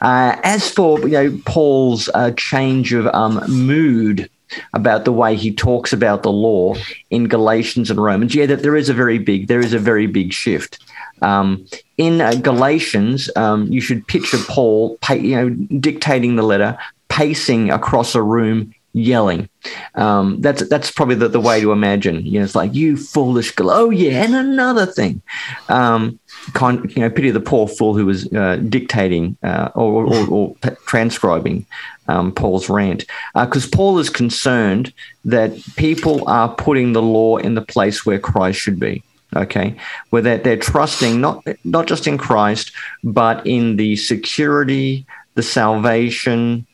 Uh, as for you know Paul's uh, change of um, mood about the way he talks about the law in Galatians and Romans, yeah, that there is a very big there is a very big shift. Um, in uh, Galatians, um, you should picture Paul, pa- you know, dictating the letter, pacing across a room, yelling. Um, that's that's probably the, the way to imagine. You know, it's like, you foolish Gal-. Oh yeah, and another thing. Um, con- you know, pity the poor fool who was uh, dictating uh, or, or, or p- transcribing um, Paul's rant, because uh, Paul is concerned that people are putting the law in the place where Christ should be. Okay, where they're, they're trusting not not just in Christ, but in the security, the salvation,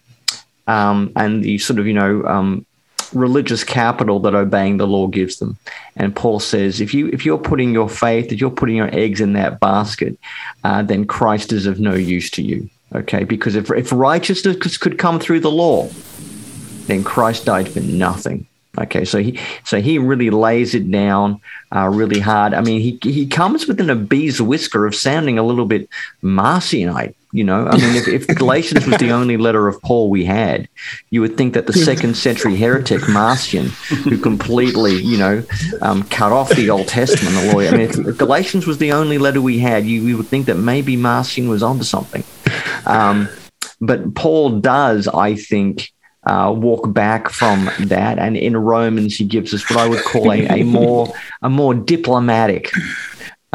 um, and the sort of, you know, um, religious capital that obeying the law gives them. And Paul says, if you if you're putting your faith, if you're putting your eggs in that basket, uh, then Christ is of no use to you. Okay, because if if righteousness could come through the law, then Christ died for nothing. Okay, so he so he really lays it down uh, really hard. I mean, he he comes within a bee's whisker of sounding a little bit Marcionite, you know. I mean, if, if Galatians was the only letter of Paul we had, you would think that the second century heretic Marcion, who completely, you know, um, cut off the Old Testament, the law. I mean, if, if Galatians was the only letter we had, you, you would think that maybe Marcion was onto something. Um, but Paul does, I think, Uh, walk back from that, and in Romans he gives us what I would call a, a more a more diplomatic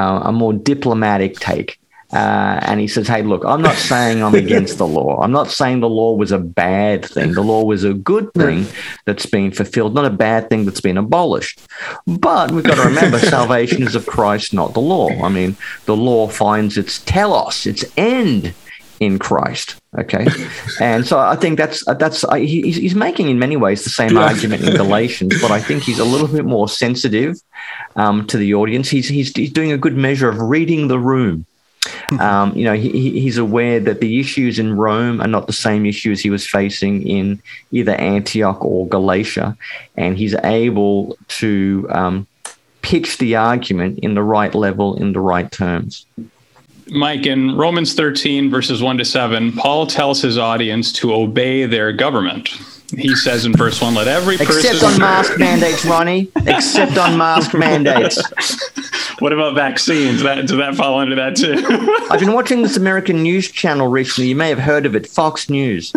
uh, a more diplomatic take, uh, and he says, hey, look, I'm not saying I'm against the law. I'm not saying the law was a bad thing. The law was a good thing that's been fulfilled, not a bad thing that's been abolished. But we've got to remember, salvation is of Christ, not the law. I mean, the law finds its telos, its end, in Christ. Okay, and so I think that's that's uh, he, he's making in many ways the same yeah. argument in Galatians, but I think he's a little bit more sensitive um, to the audience. He's, he's he's doing a good measure of reading the room. Um, you know, he, he's aware that the issues in Rome are not the same issues he was facing in either Antioch or Galatia, and he's able to um, pitch the argument in the right level, in the right terms. Mike, in Romans thirteen, verses one to seven, Paul tells his audience to obey their government. He says in verse one, let every person... Except on mask mandates, Ronnie. Except on mask mandates. What about vaccines? That, does that fall under that too? I've been watching this American news channel recently. You may have heard of it, Fox News.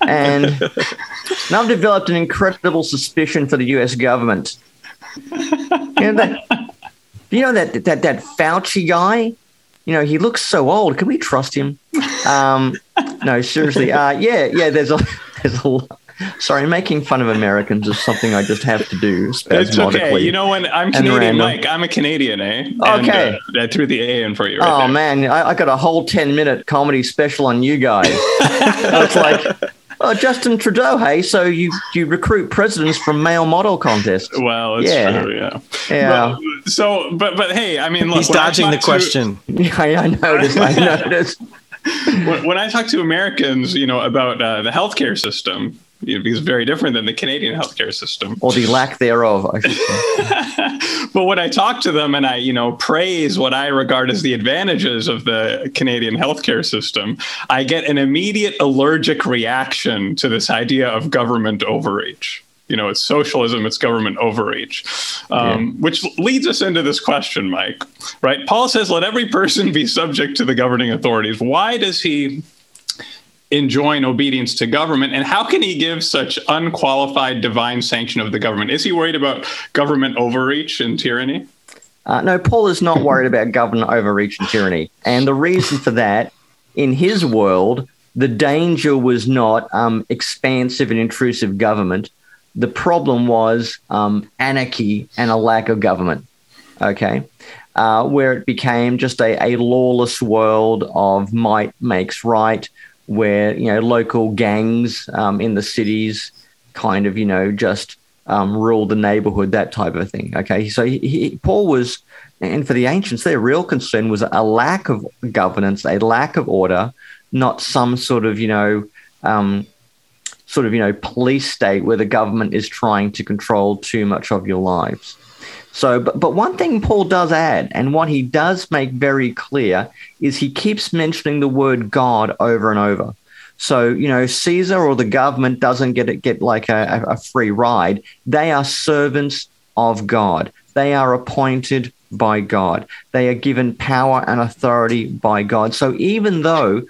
And now I've developed an incredible suspicion for the U S government. You know that, you know that, that, that Fauci guy? You know, he looks so old. Can we trust him? Um, no, seriously. Uh, yeah, yeah, there's a there's a lot. Sorry, making fun of Americans is something I just have to do. It's okay. You know, when I'm Canadian, Mike, I'm a Canadian, eh? Okay. And, uh, I threw the A in for you right Oh, there. man, I, I got a whole ten-minute comedy special on you guys. It's like, oh, Justin Trudeau, hey, so you, you recruit presidents from male model contests. Well, it's yeah. true, yeah. Yeah. But, so, but, but, hey, I mean, look. He's dodging the question. To... I, I noticed, I noticed. when, when I talk to Americans, you know, about uh, the healthcare system, it's very different than the Canadian healthcare system, or the lack thereof, I should say. But when I talk to them and I, you know, praise what I regard as the advantages of the Canadian healthcare system, I get an immediate allergic reaction to this idea of government overreach. You know, it's socialism, it's government overreach, um, yeah. which leads us into this question, Mike. Right? Paul says, "Let every person be subject to the governing authorities." Why does he enjoin obedience to government, and how can he give such unqualified divine sanction of the government? Is he worried about government overreach and tyranny? Uh, no, Paul is not worried about government overreach and tyranny. And the reason for that, in his world, the danger was not um, expansive and intrusive government. The problem was um, anarchy and a lack of government, okay, uh, where it became just a, a lawless world of might makes right, where, you know, local gangs um, in the cities kind of, you know, just um, rule the neighborhood, that type of thing. Okay, so he, he, Paul was, and for the ancients, their real concern was a lack of governance, a lack of order, not some sort of, you know, um, sort of, you know, police state where the government is trying to control too much of your lives. So, but, but one thing Paul does add, and what he does make very clear, is he keeps mentioning the word God over and over. So, you know, Caesar or the government doesn't get get like a, a free ride. They are servants of God. They are appointed by God. They are given power and authority by God. So even though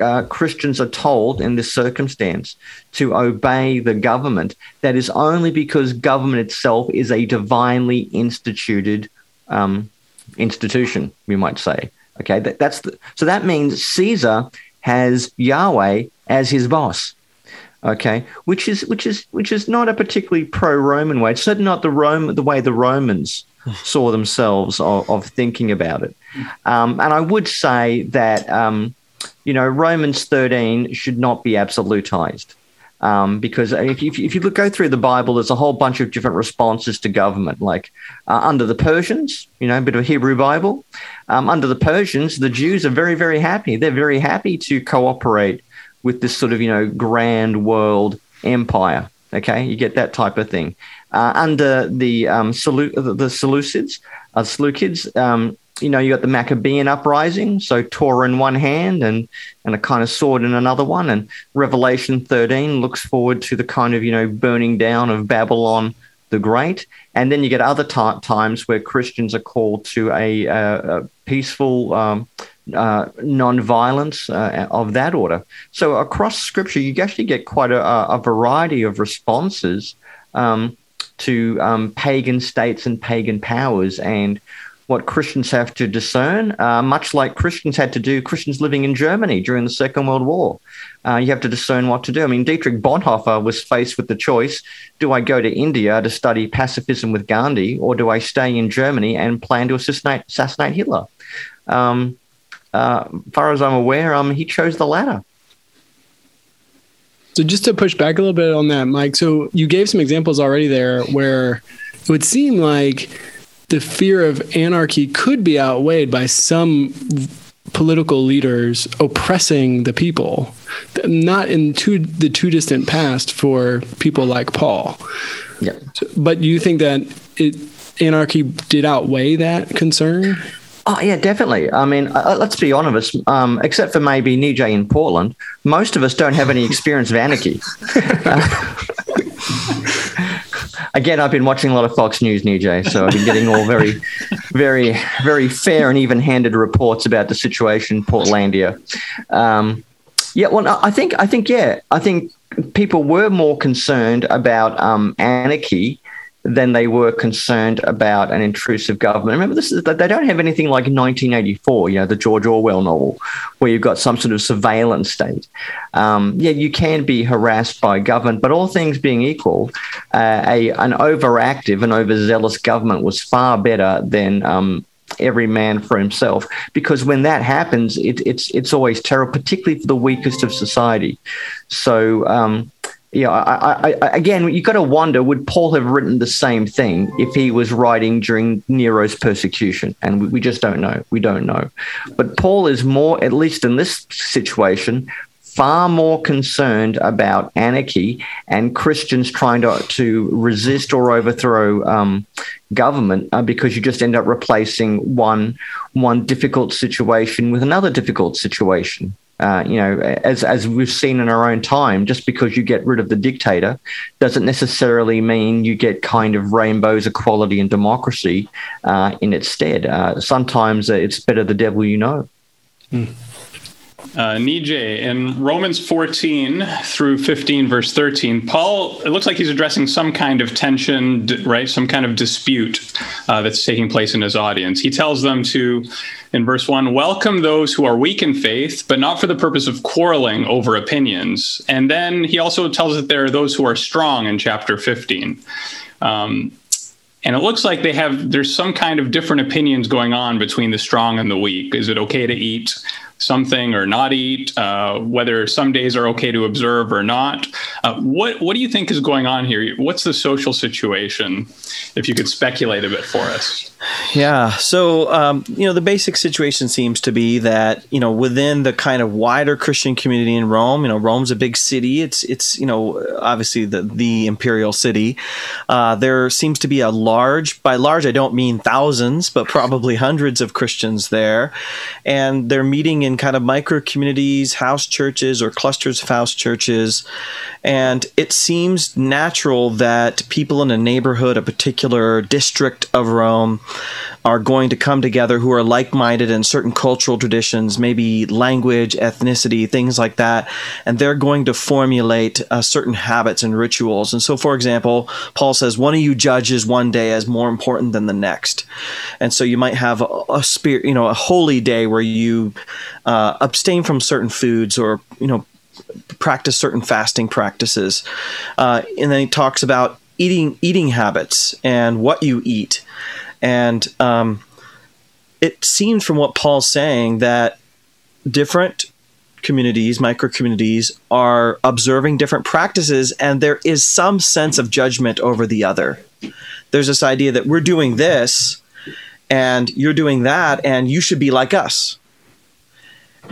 Uh, Christians are told in this circumstance to obey the government, that is only because government itself is a divinely instituted um, institution, we might say. Okay, that, that's the, so that means Caesar has Yahweh as his boss. Okay, which is which is which is not a particularly pro-Roman way. It's certainly not the Rome the way the Romans saw themselves of, of thinking about it. Um, and I would say that. Um, You know, Romans thirteen should not be absolutized um, because if you, if you look, go through the Bible, there's a whole bunch of different responses to government, like uh, under the Persians, you know, a bit of a Hebrew Bible. Um, under the Persians, the Jews are very, very happy. They're very happy to cooperate with this sort of, you know, grand world empire. Okay, you get that type of thing. Uh, under the um, Selu- the Seleucids, uh, Seleucids, um you know, you got the Maccabean uprising, so Torah in one hand and and a kind of sword in another one. And Revelation thirteen looks forward to the kind of, you know, burning down of Babylon the Great. And then you get other t- times where Christians are called to a, a, a peaceful um, uh, non-violence uh, of that order. So across Scripture, you actually get quite a, a variety of responses um, to um, pagan states and pagan powers, and what Christians have to discern, uh, much like Christians had to do, Christians living in Germany during the Second World War. Uh, you have to discern what to do. I mean, Dietrich Bonhoeffer was faced with the choice, do I go to India to study pacifism with Gandhi, or do I stay in Germany and plan to assassinate, assassinate Hitler? Um, uh, far as I'm aware, um, he chose the latter. So just to push back a little bit on that, Mike, so you gave some examples already there where it would seem like the fear of anarchy could be outweighed by some political leaders oppressing the people, not in too, the too distant past for people like Paul. Yeah. So, but you think that it, anarchy did outweigh that concern? Oh, yeah, definitely. I mean, uh, let's be honest, um, except for maybe Nijay in Portland, most of us don't have any experience of anarchy. uh, Again, I've been watching a lot of Fox News, Nijay, so I've been getting all very, very, very fair and even-handed reports about the situation in Portlandia. Um, yeah, well, I think, I think, yeah, I think people were more concerned about um, anarchy than they were concerned about an intrusive government. Remember, this is they don't have anything like nineteen eighty-four, you know, the George Orwell novel, where you've got some sort of surveillance state. Um, yeah, you can be harassed by government, but all things being equal, uh, a an overactive and overzealous government was far better than um, every man for himself, because when that happens, it, it's it's always terrible, particularly for the weakest of society. So. Um, Yeah, I, I, I, again, you've got to wonder, would Paul have written the same thing if he was writing during Nero's persecution? And we, we just don't know. We don't know. But Paul is more, at least in this situation, far more concerned about anarchy and Christians trying to, to resist or overthrow um, government uh, because you just end up replacing one one difficult situation with another difficult situation. Uh, you know, as as we've seen in our own time, just because you get rid of the dictator doesn't necessarily mean you get kind of rainbows, equality, and democracy uh, in its stead. Uh, sometimes it's better the devil you know. Mm. Uh, Nijay, in Romans fourteen through fifteen, verse thirteen, Paul, it looks like he's addressing some kind of tension, right? Some kind of dispute uh, that's taking place in his audience. He tells them to, in verse one, welcome those who are weak in faith, but not for the purpose of quarreling over opinions. And then he also tells that there are those who are strong in chapter fifteen. Um, And it looks like they have, there's some kind of different opinions going on between the strong and the weak. Is it okay to eat something or not eat? Uh, whether some days are okay to observe or not? Uh, what what do you think is going on here? What's the social situation? If you could speculate a bit for us. Yeah. So, um, you know, the basic situation seems to be that, you know, within the kind of wider Christian community in Rome, you know, Rome's a big city. It's, it's you know, obviously the, the imperial city. Uh, there seems to be a large Large, by large, I don't mean thousands, but probably hundreds of Christians there. And they're meeting in kind of micro communities, house churches or clusters of house churches. And it seems natural that people in a neighborhood, a particular district of Rome, are going to come together who are like-minded in certain cultural traditions, maybe language, ethnicity, things like that. And they're going to formulate uh, certain habits and rituals. And so, for example, Paul says, one of you judges one day as more important than the next. And so you might have a, a spirit, you know, a holy day where you uh, abstain from certain foods or, you know, practice certain fasting practices. Uh, and then he talks about eating, eating habits and what you eat. And um, it seems from what Paul's saying that different communities, micro communities, are observing different practices, and there is some sense of judgment over the other. There's this idea that we're doing this and you're doing that and you should be like us.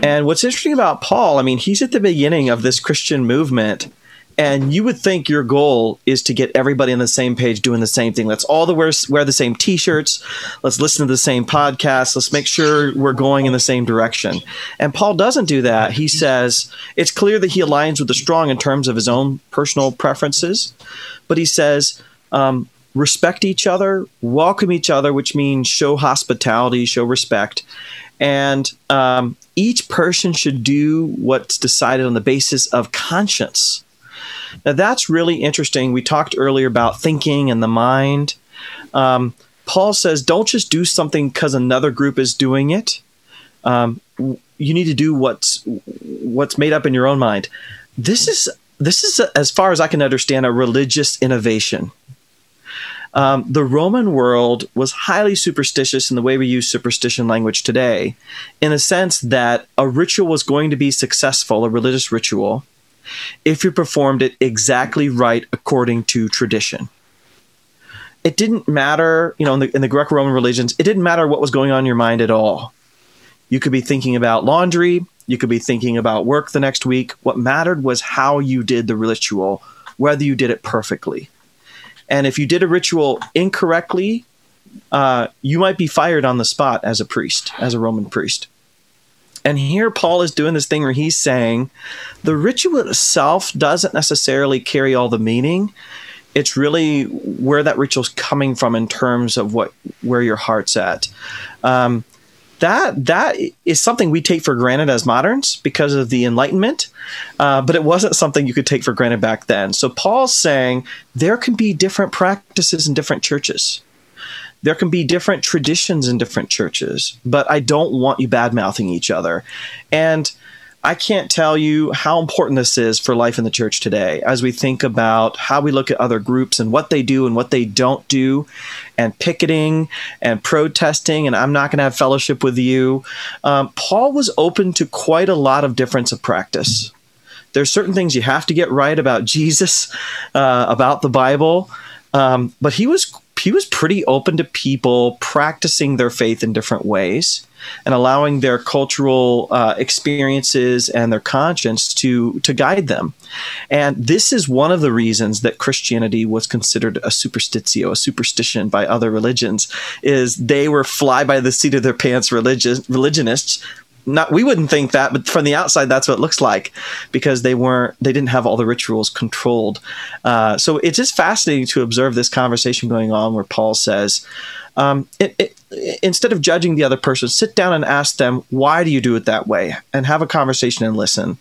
And what's interesting about Paul, I mean, he's at the beginning of this Christian movement, and you would think your goal is to get everybody on the same page doing the same thing. Let's all the wear, wear the same T-shirts. Let's listen to the same podcast. Let's make sure we're going in the same direction. And Paul doesn't do that. He says it's clear that he aligns with the strong in terms of his own personal preferences, but he says um, – respect each other, welcome each other, which means show hospitality, show respect. And um, each person should do what's decided on the basis of conscience. Now, that's really interesting. We talked earlier about thinking and the mind. Um, Paul says, don't just do something because another group is doing it. Um, you need to do what's what's made up in your own mind. This is, this is, as far as I can understand, a religious innovation. Um, the Roman world was highly superstitious in the way we use superstition language today, in a sense that a ritual was going to be successful, a religious ritual, if you performed it exactly right according to tradition. It didn't matter, you know, in the, in the Greco-Roman religions, it didn't matter what was going on in your mind at all. You could be thinking about laundry, you could be thinking about work the next week. What mattered was how you did the ritual, whether you did it perfectly. And if you did a ritual incorrectly, uh, you might be fired on the spot as a priest, as a Roman priest. And here Paul is doing this thing where he's saying the ritual itself doesn't necessarily carry all the meaning. it's really where that ritual's coming from in terms of what where your heart's at. Um, that that is something we take for granted as moderns because of the Enlightenment, uh, but it wasn't something you could take for granted back then. So Paul's saying there can be different practices in different churches. There can be different traditions in different churches, but I don't want you bad-mouthing each other. And I can't tell you how important this is for life in the church today as we think about how we look at other groups and what they do and what they don't do, and picketing and protesting and I'm not going to have fellowship with you. Um, Paul was open to quite a lot of difference of practice. There's certain things you have to get right about Jesus, uh, about the Bible, um, but he was He was pretty open to people practicing their faith in different ways and allowing their cultural uh, experiences and their conscience to, to guide them. And this is one of the reasons that Christianity was considered a superstitio, a superstition by other religions, is they were fly by the seat of their pants religious, religionists. Not, we wouldn't think that, but from the outside, that's what it looks like, because they weren't, they didn't have all the rituals controlled. Uh, so it's just fascinating to observe this conversation going on where Paul says, um, it, it, instead of judging the other person, sit down and ask them, why do you do it that way? And have a conversation and listen.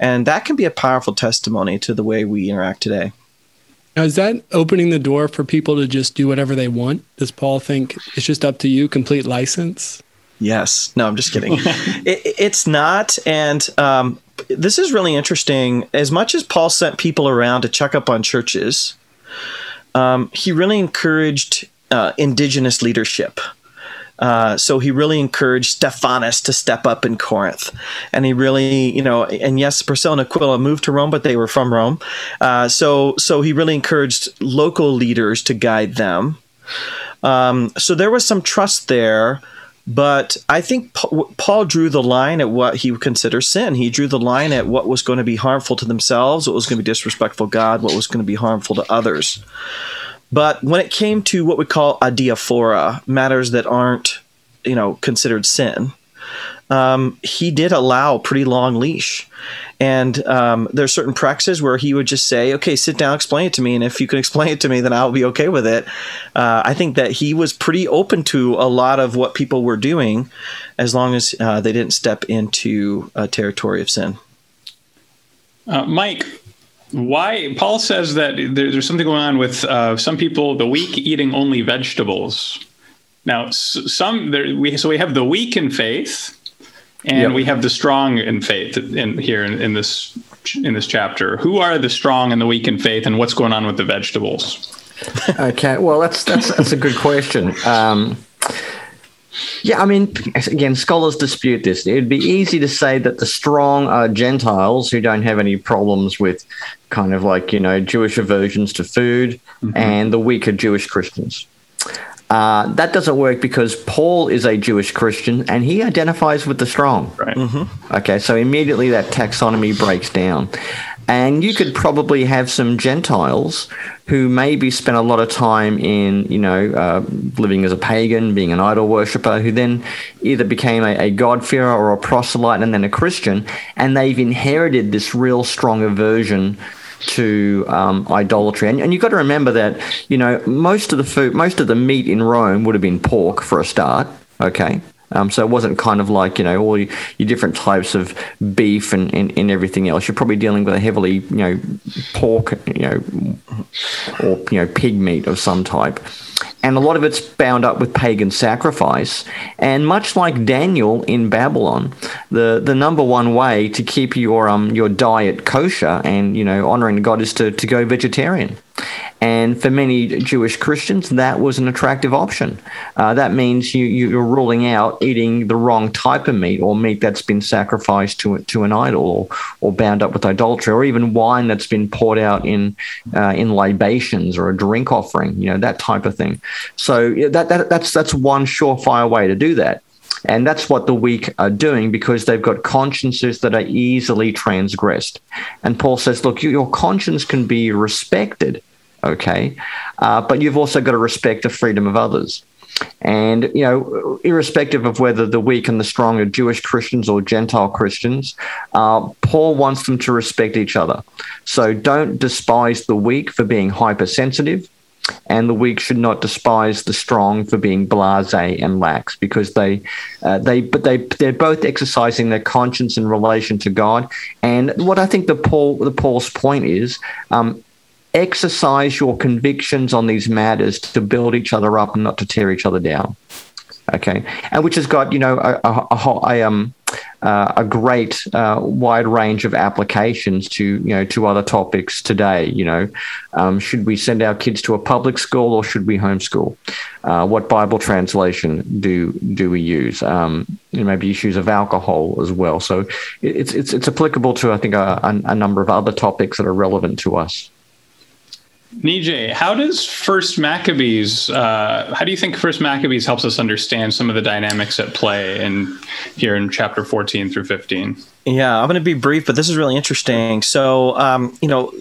And that can be a powerful testimony to the way we interact today. Now, is that opening the door for people to just do whatever they want? Does Paul think it's just up to you, complete license? Yes. No, I'm just kidding. it, it's not. And um, this is really interesting. As much as Paul sent people around to check up on churches, um, he really encouraged uh, indigenous leadership. Uh, so he really encouraged Stephanus to step up in Corinth. And he really, you know, and yes, Priscilla and Aquila moved to Rome, but they were from Rome. Uh, so, so he really encouraged local leaders to guide them. Um, so there was some trust there. But I think Paul drew the line at what he would consider sin. He drew the line at what was going to be harmful to themselves, what was going to be disrespectful to God, what was going to be harmful to others. But when it came to what we call adiaphora, matters that aren't, you know, considered sin, um, he did allow a pretty long leash. And um, there are certain practices where he would just say, okay, sit down, explain it to me. And if you can explain it to me, then I'll be okay with it. Uh, I think that he was pretty open to a lot of what people were doing as long as uh, they didn't step into a territory of sin. Uh, Mike, why Paul says that there, there's something going on with uh, some people, the weak eating only vegetables. Now, some there, we so we have the weak in faith. And yep. We have the strong in faith in here in, in this in this chapter. Who are the strong and the weak in faith, and what's going on with the vegetables? Okay, well, that's that's that's a good question. Um, yeah, I mean, again, scholars dispute this. It would be easy to say that the strong are Gentiles who don't have any problems with kind of like, you know, Jewish aversions to food, mm-hmm. and the weak are Jewish Christians. Uh, that doesn't work because Paul is a Jewish Christian and he identifies with the strong. Right. Mm-hmm. Okay, so immediately that taxonomy breaks down. And you could probably have some Gentiles who maybe spent a lot of time in, you know, uh, living as a pagan, being an idol worshiper, who then either became a, a God-fearer or a proselyte and then a Christian, and they've inherited this real strong aversion to um, idolatry. And, and you've got to remember that, you know, most of the food, most of the meat in Rome would have been pork for a start, okay? Um, so it wasn't kind of like, you know, all your, your different types of beef and, and, and everything else. You're probably dealing with a heavily, you know, pork, you know, or, you know, pig meat of some type. And a lot of it's bound up with pagan sacrifice. And much like Daniel in Babylon, the, the number one way to keep your um your diet kosher and, you know, honoring God is to, to go vegetarian. And for many Jewish Christians, that was an attractive option. Uh, that means you, you're ruling out eating the wrong type of meat or meat that's been sacrificed to to an idol or, or bound up with idolatry, or even wine that's been poured out in uh, in libations or a drink offering, you know, that type of thing. So that, that that's that's one surefire way to do that. And that's what the weak are doing because they've got consciences that are easily transgressed. And Paul says, look, you, your conscience can be respected, okay, uh, but you've also got to respect the freedom of others. And, you know, irrespective of whether the weak and the strong are Jewish Christians or Gentile Christians, uh, Paul wants them to respect each other. So don't despise the weak for being hypersensitive, and the weak should not despise the strong for being blasé and lax, because they, uh, they, but they, they're both exercising their conscience in relation to God. And what I think the Paul, the Paul's point is, um, exercise your convictions on these matters to build each other up and not to tear each other down. Okay, and which has got, you know, a, a, a, a um uh, a great uh, wide range of applications to, you know, to other topics today. You know, um, should we send our kids to a public school or should we homeschool? Uh, what Bible translation do do we use? Um, you know, maybe issues of alcohol as well. So it's it's it's applicable to, I think, a, a number of other topics that are relevant to us. Nijay, how does First Maccabees, uh, how do you think First Maccabees helps us understand some of the dynamics at play in here in chapter fourteen through fifteen? Yeah, I'm going to be brief, but this is really interesting. So, um, you know,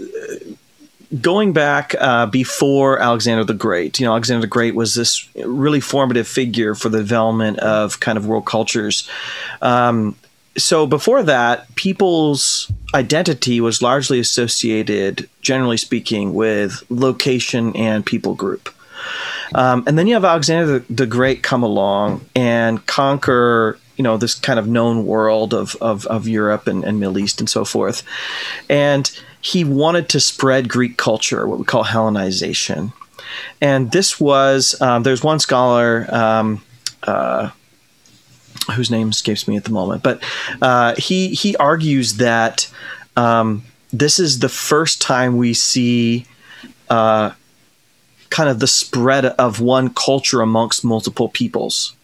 going back uh, before Alexander the Great, you know, Alexander the Great was this really formative figure for the development of kind of world cultures. Um, so before that, people's identity was largely associated, generally speaking, with location and people group. Um, and then you have Alexander the Great come along and conquer, you know, this kind of known world of of, of Europe and, and Middle East and so forth. And he wanted to spread Greek culture, what we call Hellenization. And this was, um, there's one scholar, um, uh, whose name escapes me at the moment, but uh, he he argues that um, this is the first time we see uh, kind of the spread of one culture amongst multiple peoples.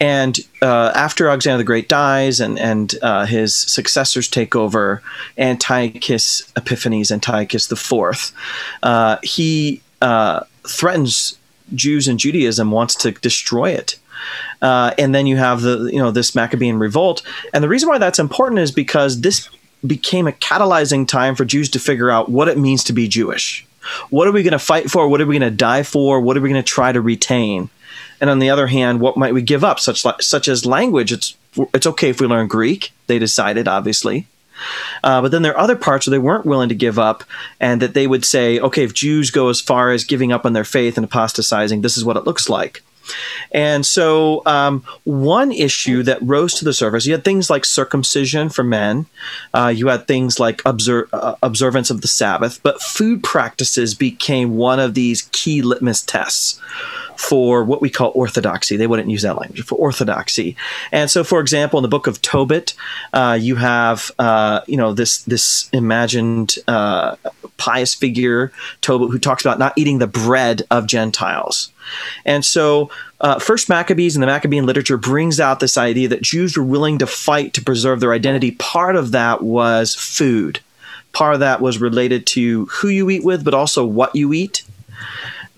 And uh, after Alexander the Great dies and and uh, his successors take over, Antiochus Epiphanes, Antiochus the fourth, uh, he uh, threatens Jews and Judaism, wants to destroy it. Uh, and then you have the, you know, this Maccabean revolt. And the reason why that's important is because this became a catalyzing time for Jews to figure out what it means to be Jewish. What are we going to fight for? What are we going to die for? What are we going to try to retain? And on the other hand, what might we give up? Such li- such as language. It's it's okay if we learn Greek, they decided, obviously. Uh, but then there are other parts where they weren't willing to give up, and that they would say, okay, if Jews go as far as giving up on their faith and apostatizing, this is what it looks like. And so um, one issue that rose to the surface, you had things like circumcision for men, uh, you had things like observ- uh, observance of the Sabbath, but food practices became one of these key litmus tests for what we call orthodoxy. They wouldn't use that language, for orthodoxy. And so, for example, in the book of Tobit, uh, you have uh, you know this this imagined uh, pious figure, Tobit, who talks about not eating the bread of Gentiles. And so uh, First Maccabees and the Maccabean literature brings out this idea that Jews were willing to fight to preserve their identity. Part of that was food. Part of that was related to who you eat with, but also what you eat.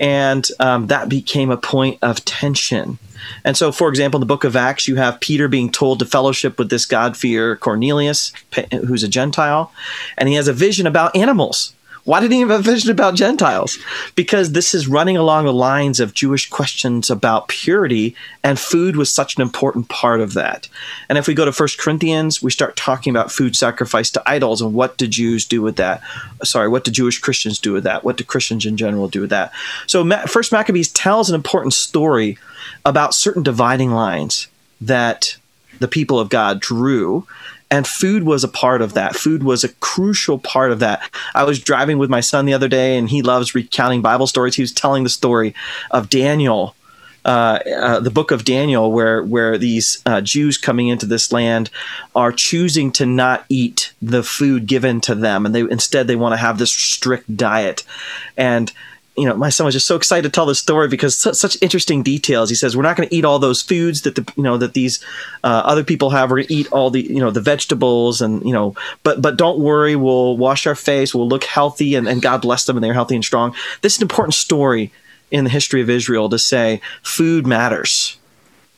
And um, that became a point of tension. And so, for example, in the book of Acts, you have Peter being told to fellowship with this God-fearer Cornelius, who's a Gentile, and he has a vision about animals. Why did he have a vision about Gentiles? Because this is running along the lines of Jewish questions about purity, and food was such an important part of that. And if we go to First Corinthians, we start talking about food sacrificed to idols, and what do Jews do with that? Sorry, what do Jewish Christians do with that? What do Christians in general do with that? So First Maccabees tells an important story about certain dividing lines that the people of God drew. And food was a part of that. Food was a crucial part of that. I was driving with my son the other day, and he loves recounting Bible stories. He was telling the story of Daniel, uh, uh, the book of Daniel, where where these uh, Jews coming into this land are choosing to not eat the food given to them, and they instead they want to have this strict diet. And you know, my son was just so excited to tell this story because su- such interesting details. He says, we're not going to eat all those foods that, the you know, that these uh, other people have. We're going to eat all the, you know, the vegetables and, you know, but but don't worry, we'll wash our face, we'll look healthy, and, and God bless them, and they're healthy and strong. This is an important story in the history of Israel to say food matters.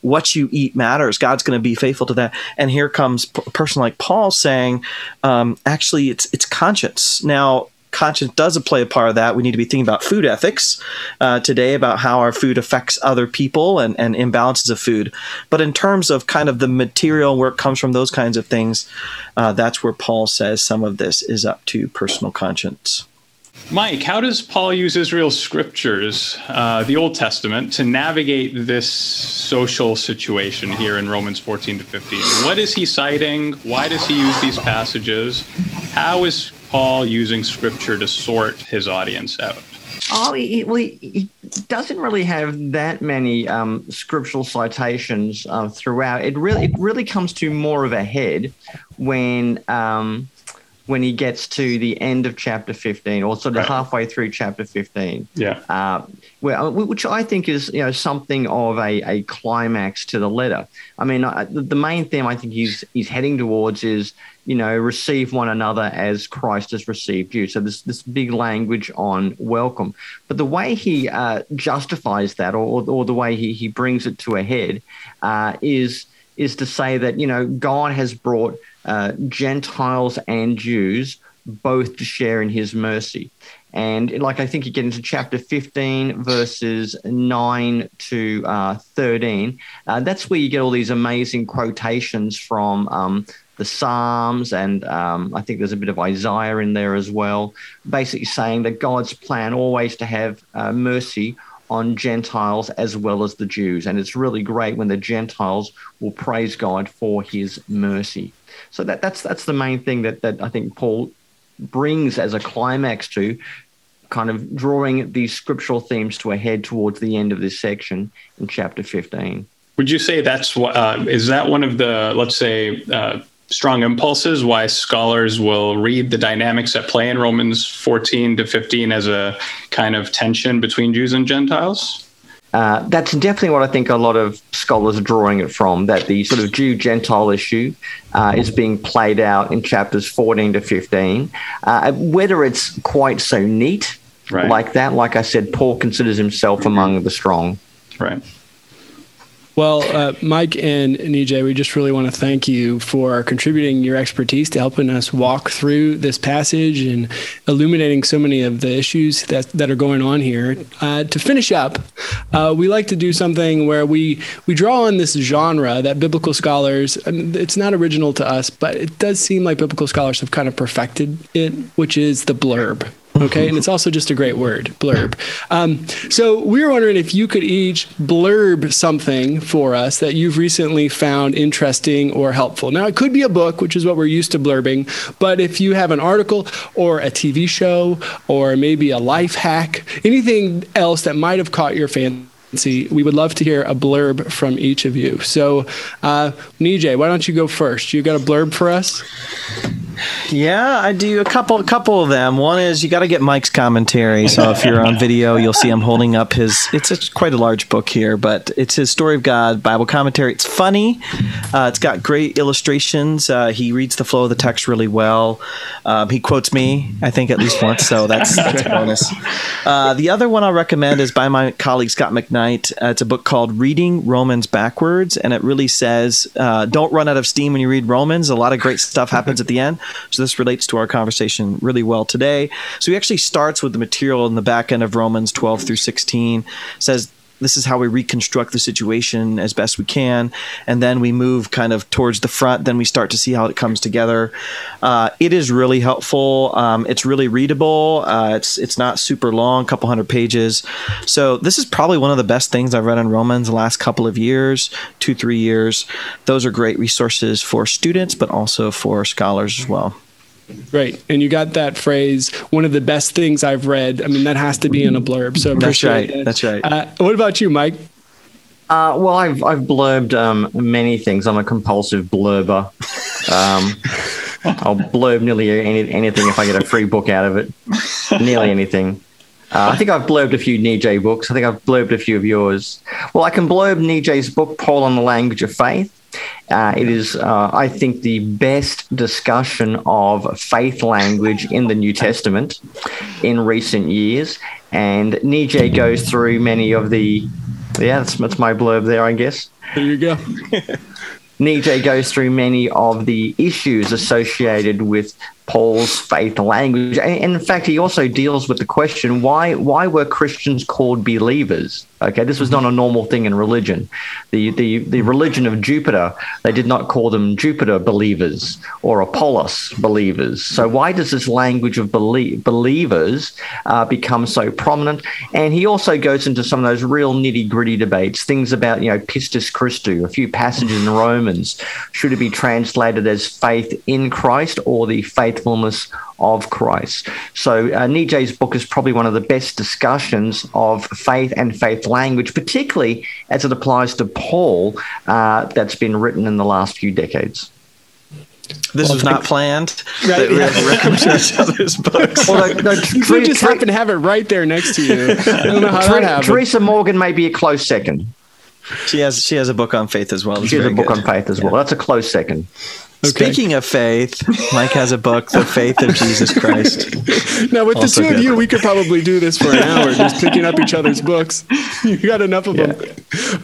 What you eat matters. God's going to be faithful to that. And here comes a person like Paul saying, um, actually, it's it's conscience. Now, conscience does play a part of that. We need to be thinking about food ethics uh, today, about how our food affects other people and, and imbalances of food. But in terms of kind of the material, where it comes from, those kinds of things, uh, that's where Paul says some of this is up to personal conscience. Mike, how does Paul use Israel's scriptures, uh, the Old Testament, to navigate this social situation here in Romans fourteen to fifteen? What is he citing? Why does he use these passages? How is Paul using scripture to sort his audience out? Oh, he, he doesn't really have that many um, scriptural citations uh, throughout. It really, it really comes to more of a head when... Um, when he gets to the end of chapter fifteen, or sort of right. halfway through chapter fifteen, yeah, uh, well, which I think is, you know, something of a, a climax to the letter. I mean, I, the main theme I think he's he's heading towards is, you know, receive one another as Christ has received you. So this this big language on welcome, but the way he uh, justifies that, or or the way he he brings it to a head, uh, is is to say that, you know, God has brought Uh, Gentiles and Jews both to share in his mercy. And like, I think you get into chapter fifteen, verses nine to thirteen. Uh, that's where you get all these amazing quotations from um, the Psalms. And um, I think there's a bit of Isaiah in there as well, basically saying that God's plan always to have uh, mercy on Gentiles as well as the Jews. And it's really great when the Gentiles will praise God for his mercy. So that, that's that's the main thing that, that I think Paul brings as a climax to, kind of drawing these scriptural themes to a head towards the end of this section in chapter fifteen. Would you say that's uh, is that one of the, let's say, uh, strong impulses why scholars will read the dynamics at play in Romans fourteen to fifteen as a kind of tension between Jews and Gentiles? Uh, that's definitely what I think a lot of scholars are drawing it from, that the sort of Jew-Gentile issue uh, is being played out in chapters fourteen to fifteen. Uh, whether it's quite so neat right. like that, like I said, Paul considers himself mm-hmm. among the strong. Right. Well, uh, Mike and Nijay, we just really want to thank you for contributing your expertise to helping us walk through this passage and illuminating so many of the issues that, that are going on here. Uh, to finish up, uh, we like to do something where we, we draw on this genre that biblical scholars, I mean, it's not original to us, but it does seem like biblical scholars have kind of perfected it, which is the blurb. Okay. And it's also just a great word, blurb. Um, so we were wondering if you could each blurb something for us that you've recently found interesting or helpful. Now, it could be a book, which is what we're used to blurbing, but if you have an article or a T V show or maybe a life hack, anything else that might have caught your fancy, we would love to hear a blurb from each of you. So, uh, Nijay, why don't you go first? You got a blurb for us? Yeah, I do a couple, a couple of them. One is, you got to get Mike's commentary. So if you're on video, you'll see I'm holding up his, it's a, quite a large book here, but it's his Story of God Bible Commentary. It's funny. Uh, it's got great illustrations. Uh, he reads the flow of the text really well. Um, he quotes me, I think, at least once. So that's, that's a bonus. Uh, the other one I'll recommend is by my colleague, Scott McKnight. Uh, it's a book called Reading Romans Backwards. And it really says, uh, don't run out of steam when you read Romans. A lot of great stuff happens at the end. So this relates to our conversation really well today. So he actually starts with the material in the back end of Romans twelve through sixteen, says this is how we reconstruct the situation as best we can. And then we move kind of towards the front. Then we start to see how it comes together. Uh, it is really helpful. Um, it's really readable. Uh, it's it's not super long, a couple hundred pages. So this is probably one of the best things I've read in Romans the last couple of years, two, three years. Those are great resources for students, but also for scholars as well. Great. And you got that phrase, one of the best things I've read. I mean, that has to be in a blurb. So appreciate it. That's right. That's right. Uh, what about you, Mike? Uh, well, I've, I've blurbed um, many things. I'm a compulsive blurber. Um, I'll blurb nearly any, anything if I get a free book out of it. Nearly anything. Uh, I think I've blurbed a few Nijay books. I think I've blurbed a few of yours. Well, I can blurb Nijay's book, Paul and the Language of Faith. Uh, it is, uh, I think, the best discussion of faith language in the New Testament in recent years. And Nijay goes through many of the... Yeah, that's, that's my blurb there, I guess. There you go. Nijay goes through many of the issues associated with Paul's faith and language. And in fact, he also deals with the question, why why were Christians called believers? Okay, this was not a normal thing in religion. The the, the religion of Jupiter, they did not call them Jupiter believers or Apollos believers. So why does this language of belie- believers uh, become so prominent? And he also goes into some of those real nitty-gritty debates, things about, you know, pistis Christu, a few passages in Romans. Should it be translated as faith in Christ or the faithfulness of Christ? So uh, Nijay's book is probably one of the best discussions of faith and faith language, particularly as it applies to Paul, uh, that's been written in the last few decades. This well, was not planned. Right, we have references to each other's books. Well, no, no, you Ther- just Ther- happen to have it right there next to you. I don't know how Ther- that happened. Teresa Morgan may be a close second. She has she has a book on faith as well. That's she has a book good. on faith as well. Yeah. That's a close second. Okay. Speaking of faith, Mike has a book, The Faith of Jesus Christ. Now, with also the two good. of you, we could probably do this for an hour, just picking up each other's books. You got enough of yeah. them.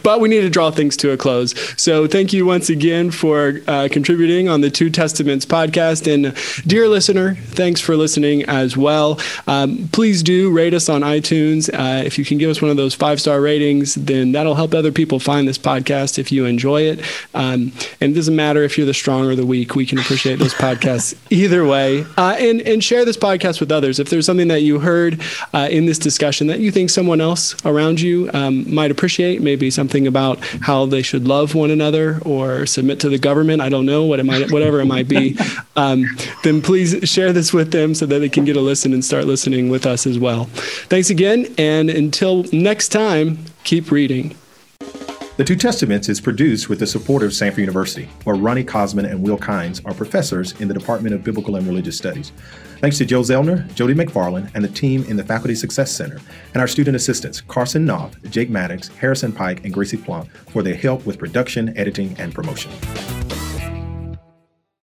But we need to draw things to a close. So thank you once again for uh, contributing on the Two Testaments podcast. And dear listener, thanks for listening as well. Um, please do rate us on iTunes. Uh, if you can give us one of those five-star ratings, then that'll help other people find this podcast if you enjoy it. Um, and it doesn't matter if you're the strong or the week. We can appreciate those podcasts either way. Uh, and, and share this podcast with others. If there's something that you heard uh, in this discussion that you think someone else around you um, might appreciate, maybe something about how they should love one another or submit to the government, I don't know, what it might, whatever it might be, um, then please share this with them so that they can get a listen and start listening with us as well. Thanks again. And until next time, keep reading. The Two Testaments is produced with the support of Sanford University, where Ronnie Cosman and Will Kynes are professors in the Department of Biblical and Religious Studies. Thanks to Joe Zellner, Jody McFarland, and the team in the Faculty Success Center, and our student assistants, Carson Knopf, Jake Maddox, Harrison Pike, and Gracie Plump, for their help with production, editing, and promotion.